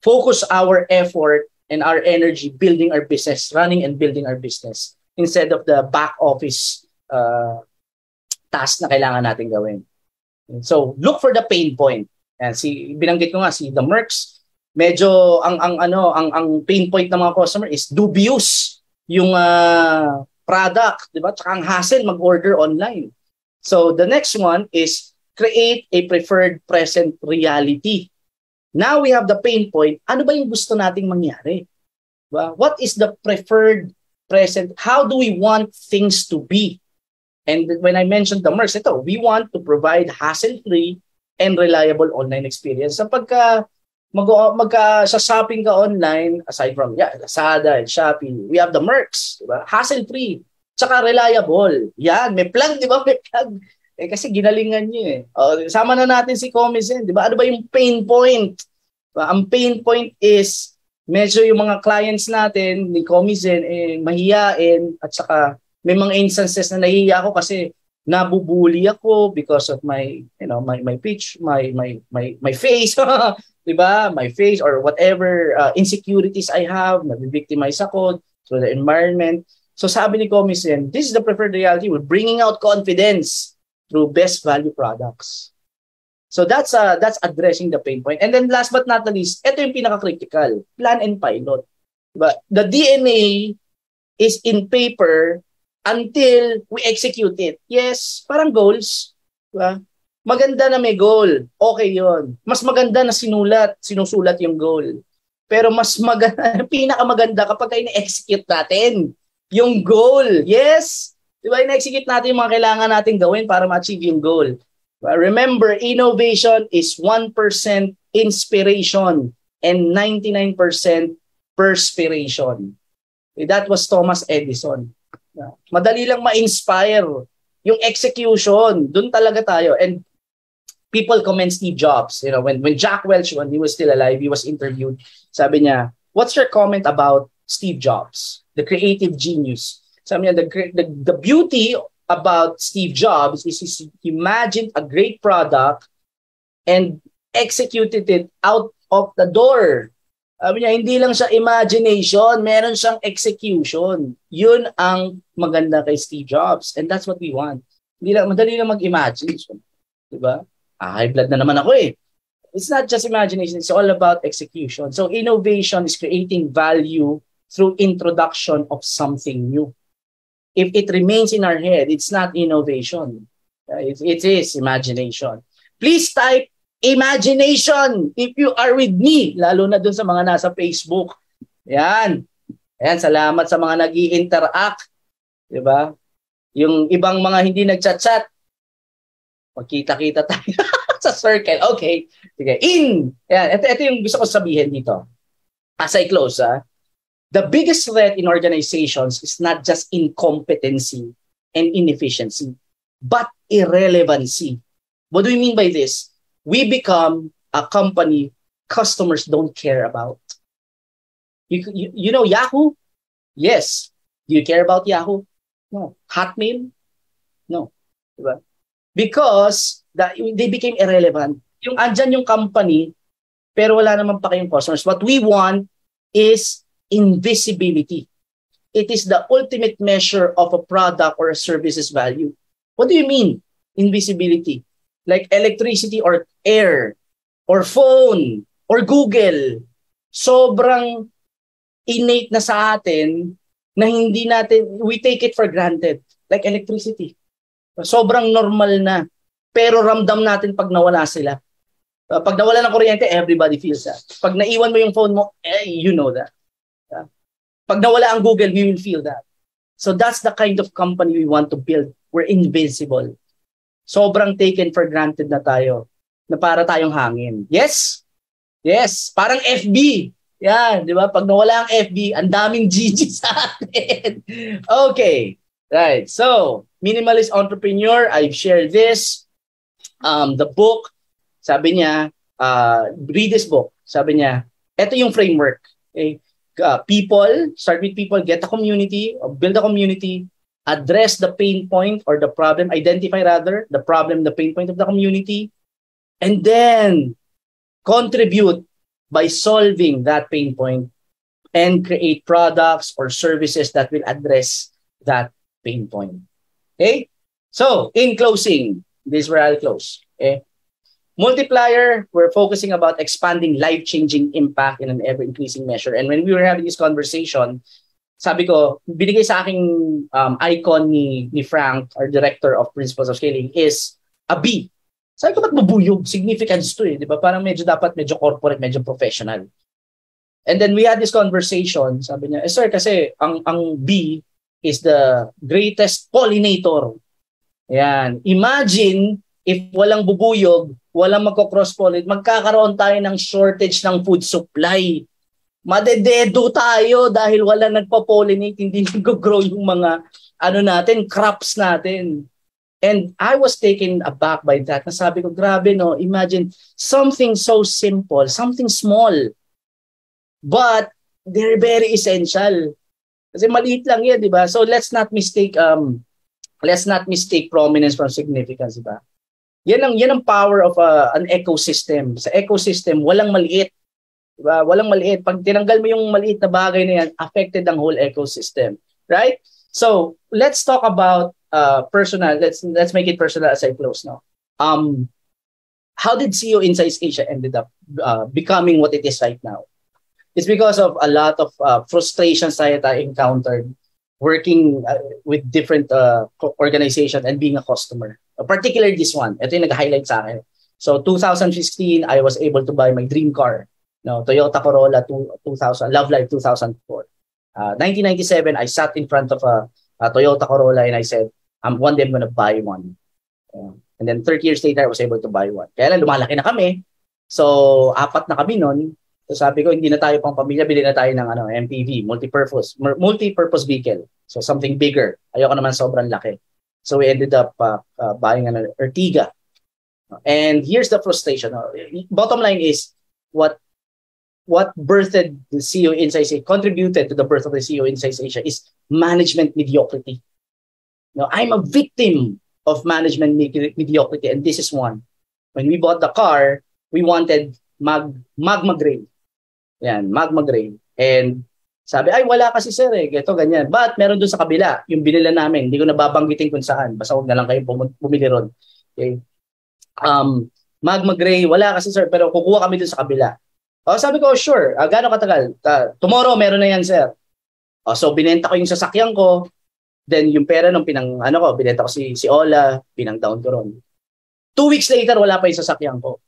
focus our effort and our energy building our business, running and building our business instead of the back office uh, task na kailangan natin gawin. So look for the pain point. And si binanggit ko nga si The Mercs, medyo ang ang ano ang ang pain point ng mga customer is dubious yung uh, product, di ba? Tsaka ang hassle mag-order online. So the next one is create a preferred present reality. Now we have the pain point. Ano ba yung gusto nating mangyari? What is the preferred present? How do we want things to be? And when I mentioned the Mercs, ito, we want to provide hassle-free and reliable online experience. So pagka magka-shopping ka online, aside from yeah, Lazada and Shopee, we have the Mercs, diba? Hassle-free, tsaka reliable. Yan, may plug, di ba? May plug. Eh, kasi ginalingan niyo eh. Uh, sama na natin si Comizen, di ba? Ano ba yung pain point? Uh, ang pain point is, medyo yung mga clients natin ni Comizen, eh, mahiyain at saka may mga instances na nahiya ako kasi nabubuli ako because of my, you know, my my pitch, my my my my face, di ba? My face or whatever uh, insecurities I have, nabibictimize ako through the environment. So sabi ni Comizen, this is the preferred reality. We're bringing out confidence through best value products. So that's uh, that's addressing the pain point. And then last but not least, ito yung pinaka-critical, plan and pilot. Diba? The D N A is in paper until we execute it. Yes, parang goals. Diba? Maganda na may goal. Okay yun. Mas maganda na sinulat, sinusulat yung goal. Pero mas maganda, pinakamaganda kapag ina-execute natin yung goal. Yes, diba, in-execute natin yung mga kailangan natin gawin para ma-achieve yung goal. But remember, innovation is one percent inspiration and ninety-nine percent perspiration. That was Thomas Edison. Madali lang ma-inspire yung execution. Doon talaga tayo. And people comment Steve Jobs. You know, when, when Jack Welch, when he was still alive, he was interviewed. Sabi niya, what's your comment about Steve Jobs, the creative genius? Sabi niya, the, the, the beauty about Steve Jobs is he imagined a great product and executed it out of the door. Sabi niya, hindi lang siya imagination, meron siyang execution. Yun ang maganda kay Steve Jobs and that's what we want. Hindi lang, madali lang mag-imagine. Diba? Ah, high blood na naman ako eh. It's not just imagination, it's all about execution. So innovation is creating value through introduction of something new. If it remains in our head, it's not innovation. It, it is imagination. Please type imagination if you are with me, lalo na dun sa mga nasa Facebook. Yan. Ayan, salamat sa mga nag-i-interact. Diba? Yung ibang mga hindi nag-chat-chat, magkita-kita tayo sa circle. Okay. Sige. In! Ayan. Ito, ito yung gusto ko sabihin dito. As I close, ah. The biggest threat in organizations is not just incompetency and inefficiency, but irrelevancy. What do we mean by this? We become a company customers don't care about. You, you, you know Yahoo? Yes. Do you care about Yahoo? No. Hotmail? No. Because the, they became irrelevant. Yung andyan yung company, pero wala naman pa kayong customers. What we want is invisibility. It is the ultimate measure of a product or a service's value. What do you mean, invisibility? Like electricity or air or phone or Google. Sobrang innate na sa atin na hindi natin, we take it for granted. like electricity. Sobrang normal na. Pero ramdam natin pag nawala sila. Uh, pag nawala ng kuryente, everybody feels that. Pag naiwan mo yung phone mo, eh, you know that. Uh, pag nawala ang Google, we will feel that. So that's the kind of company we want to build. We're invincible. Sobrang taken for granted na tayo. Na para tayong hangin. Yes? Yes. Parang F B. Yan, di ba? Pag nawala ang F B, ang daming G G sa atin. Okay. Right. So, minimalist entrepreneur, I've shared this. Um, the book, sabi niya, uh, read this book. Sabi niya, ito yung framework. Okay? Uh, people, start with people, get a community, or build a community, address the pain point or the problem, identify rather, the problem, the pain point of the community, and then contribute by solving that pain point and create products or services that will address that pain point. Okay? So, in closing, this is where I'll close. Okay? Multiplier, we're focusing about expanding life-changing impact in an ever-increasing measure. And when we were having this conversation, sabi ko, binigay sa aking um, icon ni, ni Frank, our director of Principles of Scaling, is a B. Sabi ko, ba't mabuyog? Significance to eh. Di ba? Parang medyo dapat, medyo corporate, medyo professional. And then we had this conversation, sabi niya, eh sir, kasi ang, ang B is the greatest pollinator. Yan. Imagine, if walang bubuyog, walang magkocross-pollinate, magkakaroon tayo ng shortage ng food supply. Madededo tayo dahil walang nagpa-pollinate, hindi nag-grow yung mga ano natin, crops natin. And I was taken aback by that. Nasabi ko, grabe no, imagine something so simple, something small, but they're very essential. Kasi maliit lang yan, di ba? So let's not mistake, um, let's not mistake prominence from significance, di ba? Yan ang, yan ang power of uh, an ecosystem. Sa ecosystem, walang maliit. Diba? Walang maliit. Pag tinanggal mo yung maliit na bagay na yan, affected ang whole ecosystem. Right? So, let's talk about uh, personal. Let's let's make it personal as I close now. Um, how did C E O Insights Asia ended up uh, becoming what it is right now? It's because of a lot of uh, frustrations I encountered working uh, with different uh, organizations and being a customer. Particularly this one. Ito yung nag-highlight sa akin. So, twenty sixteen, I was able to buy my dream car. No, Toyota Corolla two thousand, Love Life two thousand four. Uh, nineteen ninety-seven, I sat in front of a, a Toyota Corolla and I said, I'm one day I'm gonna buy one. Uh, and then thirty years later, I was able to buy one. Kaya lang, lumalaki na kami. So, apat na kami nun. So, sabi ko, hindi na tayo pang pamilya, bili na tayo ng ano, M P V, multi-purpose, multi-purpose vehicle. So, something bigger. Ayoko naman sobrang laki. So we ended up uh, uh, buying an Ertiga. And here's the frustration. Bottom line is, what what birthed the C E O Insights Asia, contributed to the birth of the C E O Insights Asia is management mediocrity. Now, I'm a victim of management medi- mediocrity, and this is one. When we bought the car, we wanted mag, magma grade. Yan, magma grade. And sabi, ay wala kasi sir eh, ito ganyan. But meron doon sa kabila, yung binila namin, hindi ko nababanggitin kung saan. Basta huwag na lang kayo bumili ron. Okay? Um, Magma Grey, wala kasi sir, pero kukuha kami doon sa kabila. O sabi ko, oh, sure, uh, gano'ng katagal? Uh, tomorrow, meron na yan sir. O, so binenta ko yung sasakyan ko, then yung pera nung pinang, ano ko, binenta ko si, si Ola, pinang down ko ron. Two weeks later, wala pa yung sasakyan ko.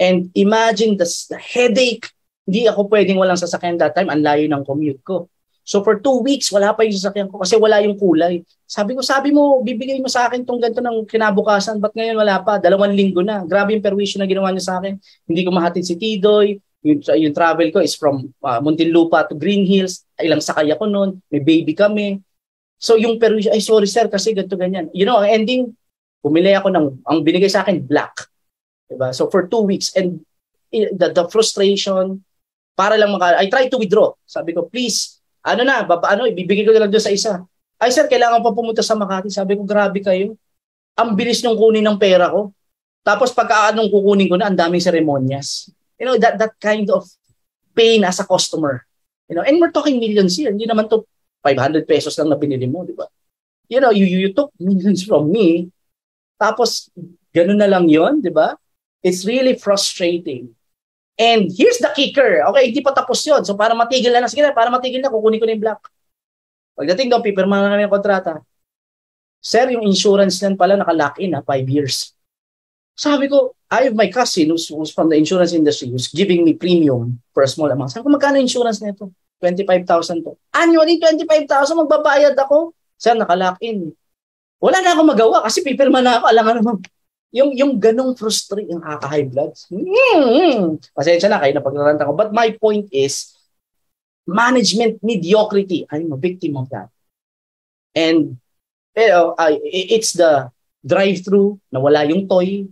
And imagine the, the headache. Hindi ako pwedeng walang sasakyan that time. Ang layo ng commute ko. So for two weeks, wala pa yung sasakyan ko kasi wala yung kulay. Sabi ko, sabi mo, bibigay mo sa akin itong ganito ng kinabukasan. Ba't ngayon wala pa? Dalawang linggo na. Grabe yung perwisyo na ginawa niya sa akin. Hindi ko mahatid si Tidoy. Yung, yung travel ko is from uh, Muntinlupa to Green Hills. Ilang sakay ako noon. May baby kami. So yung perwisyo, ay sorry sir kasi ganito ganyan. You know, ang ending, pumili ako ng, ang binigay sa akin, black. Diba? So for two weeks. And the, the frustration, para lang maka, I try to withdraw. Sabi ko, please, ano na, baba, ano, ibibigay ko na lang doon sa isa. Ay sir, kailangan pa pumunta sa Makati. Sabi ko, grabe kayo. Ang bilis nung kunin ng pera ko. Tapos pagkaanong kukunin ko na, ang daming seremonyas. You know, that that kind of pain as a customer. You know, and we're talking millions here. Hindi naman to five hundred pesos lang na binili mo, di ba? You know, you, you took millions from me. Tapos, ganun na lang yon, di ba? It's really frustrating. And here's the kicker. Okay, hindi pa tapos yun. So para matigil na, sige na, para matigil na, kukunin ko na yung black. Pagdating doon, pipirma na namin yung kontrata. sir, yung insurance niyan pala naka-lock in na five years. Sabi ko, I have my cousin who's, who's from the insurance industry who's giving me premium for a small amount. Sabi ko, magkano insurance nito? twenty-five thousand to. Annually, twenty-five thousand magbabayad ako. Sir, naka-lock in. Wala na akong magawa kasi pipirma na ako. Alam nga naman. Yung, yung ganong frustrate, yung aka-high blood. Mm-hmm. Pasensya na kayo na pagnaranta ko. But my point is, management mediocrity. I'm a victim of that. And pero uh, it's the drive-thru na wala yung toy.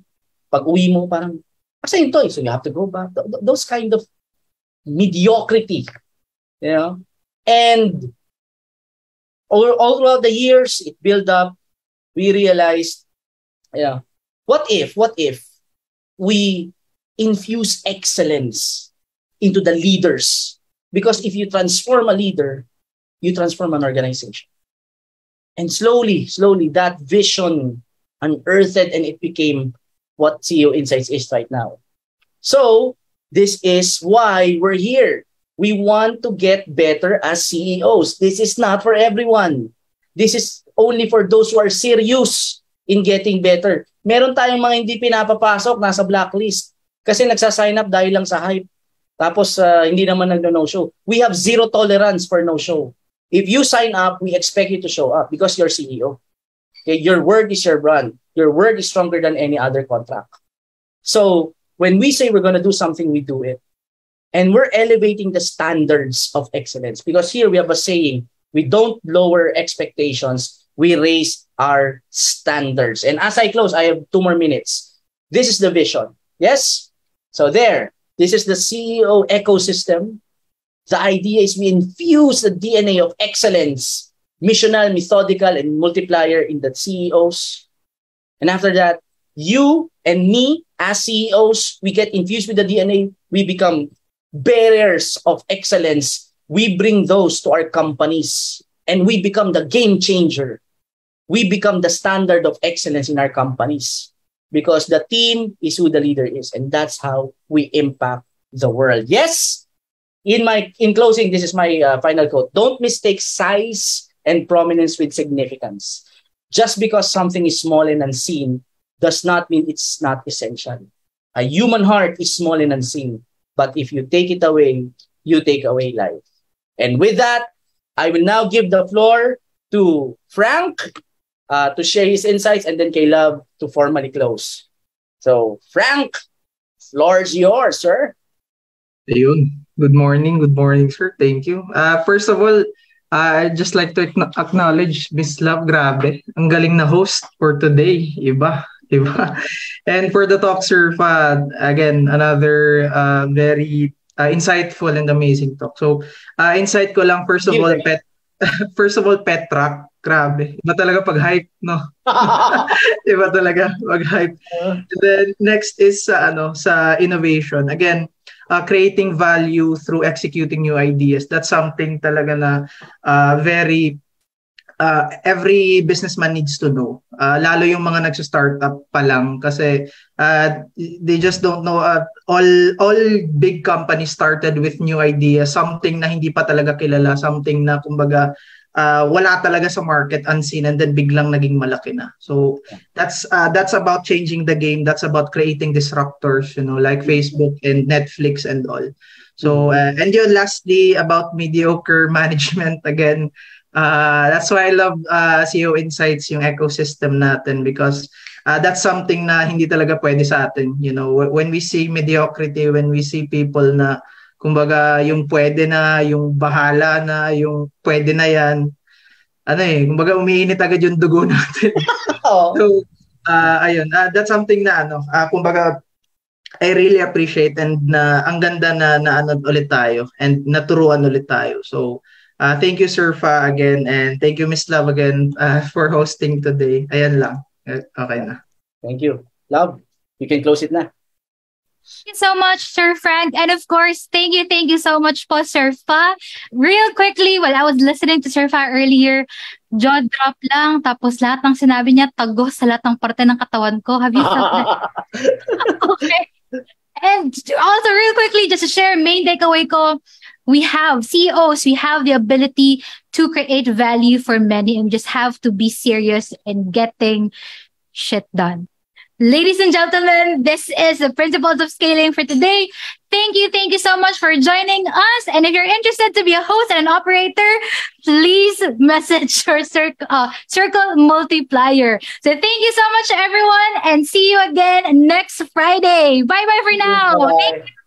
Pag-uwi mo parang, kasi yung toy, so you have to go back. Th- those kind of mediocrity. You know? And all, all throughout the years, it built up. We realized, you know, what if, what if we infuse excellence into the leaders? Because if you transform a leader, you transform an organization. And slowly, slowly, that vision unearthed and it became what C E O Insights is right now. So, this is why we're here. We want to get better as C E Os. This is not for everyone. This is only for those who are serious in getting better. Meron tayong mga hindi pinapapasok, nasa blacklist. Kasi nagsasign up dahil lang sa hype. Tapos, uh, hindi naman nag-no-show. We have zero tolerance for no-show. If you sign up, we expect you to show up because you're C E O. Okay, your word is your brand. Your word is stronger than any other contract. So when we say we're going to do something, we do it. And we're elevating the standards of excellence because here we have a saying, we don't lower expectations, we raise our standards. And as I close, I have two more minutes. This is the vision. Yes? So there, this is the C E O ecosystem. The idea is we infuse the D N A of excellence, missional, methodical, and multiplier in the C E Os. And after that, you and me as C E Os, we get infused with the D N A. We become bearers of excellence. We bring those to our companies and we become the game changer. We become the standard of excellence in our companies because the team is who the leader is. And that's how we impact the world. Yes. In my in closing, this is my uh, final quote. Don't mistake size and prominence with significance. Just because something is small and unseen does not mean it's not essential. A human heart is small and unseen, but if you take it away, you take away life. And with that, I will now give the floor to Frank uh, to share his insights and then Caleb to formally close. So Frank, floor is yours, sir. Ayun. Good morning. Good morning, sir. Thank you. Uh, first of all, uh, I'd just like to acknowledge Miss Love. Grabe. Ang galing na host for today. Iba. Iba. And for the talk, sir, Fad, again, another uh, very uh, insightful and amazing talk. So, uh, insight ko lang, first of all, pet, first of all, pet track. Grabe. Iba talaga pag-hype, no? Iba talaga pag-hype. And then, next is uh, ano, sa innovation. Again, Uh, creating value through executing new ideas. That's something talaga na uh, very uh, every businessman needs to know. Uh, lalo yung mga nagsa-startup pa lang kasi uh, they just don't know. Uh, all all big companies started with new ideas, something na hindi pa talaga kilala, something na kumbaga uh, wala talaga sa market, unseen, and then biglang naging malaki na. So that's uh, that's about changing the game. That's about creating disruptors, you know, like Facebook and Netflix and all. So uh, and yun, lastly, about mediocre management again. Uh, that's why I love uh, C E O Insights, yung ecosystem natin, because uh, that's something na hindi talaga pwede sa atin. You know, when we see mediocrity, when we see people na kumbaga yung pwede na, yung bahala na, yung pwede na yan, ano eh, kumbaga umiinit agad yung dugo natin. So, uh, ayun, uh, that's something na ano, uh, kumbaga I really appreciate and na ang ganda na naano ulit tayo and naturuan ulit tayo. So, uh, thank you, Sir Fa, again, and thank you, Miss Love, again uh, for hosting today. Ayan lang. Okay na. Thank you. Love, you can close it na. Thank you so much, Sir Frank. And of course, thank you, thank you so much po, Sir Fa. Real quickly, while I was listening to Sir Fa earlier, jaw drop lang, tapos lahat ng sinabi niya, tagos sa lahat ng parte ng katawan ko. Have you felt that? Okay. And also, real quickly, just to share, main takeaway ko, we have C E Os, we have the ability to create value for many, and just have to be serious in getting shit done. Ladies and gentlemen, this is the Principles of Scaling for today. Thank you, thank you so much for joining us. And if you're interested to be a host and an operator, please message your cir- uh, Circle Multiplier. So thank you so much, everyone, and see you again next Friday. Bye-bye for now. Bye. Thank you.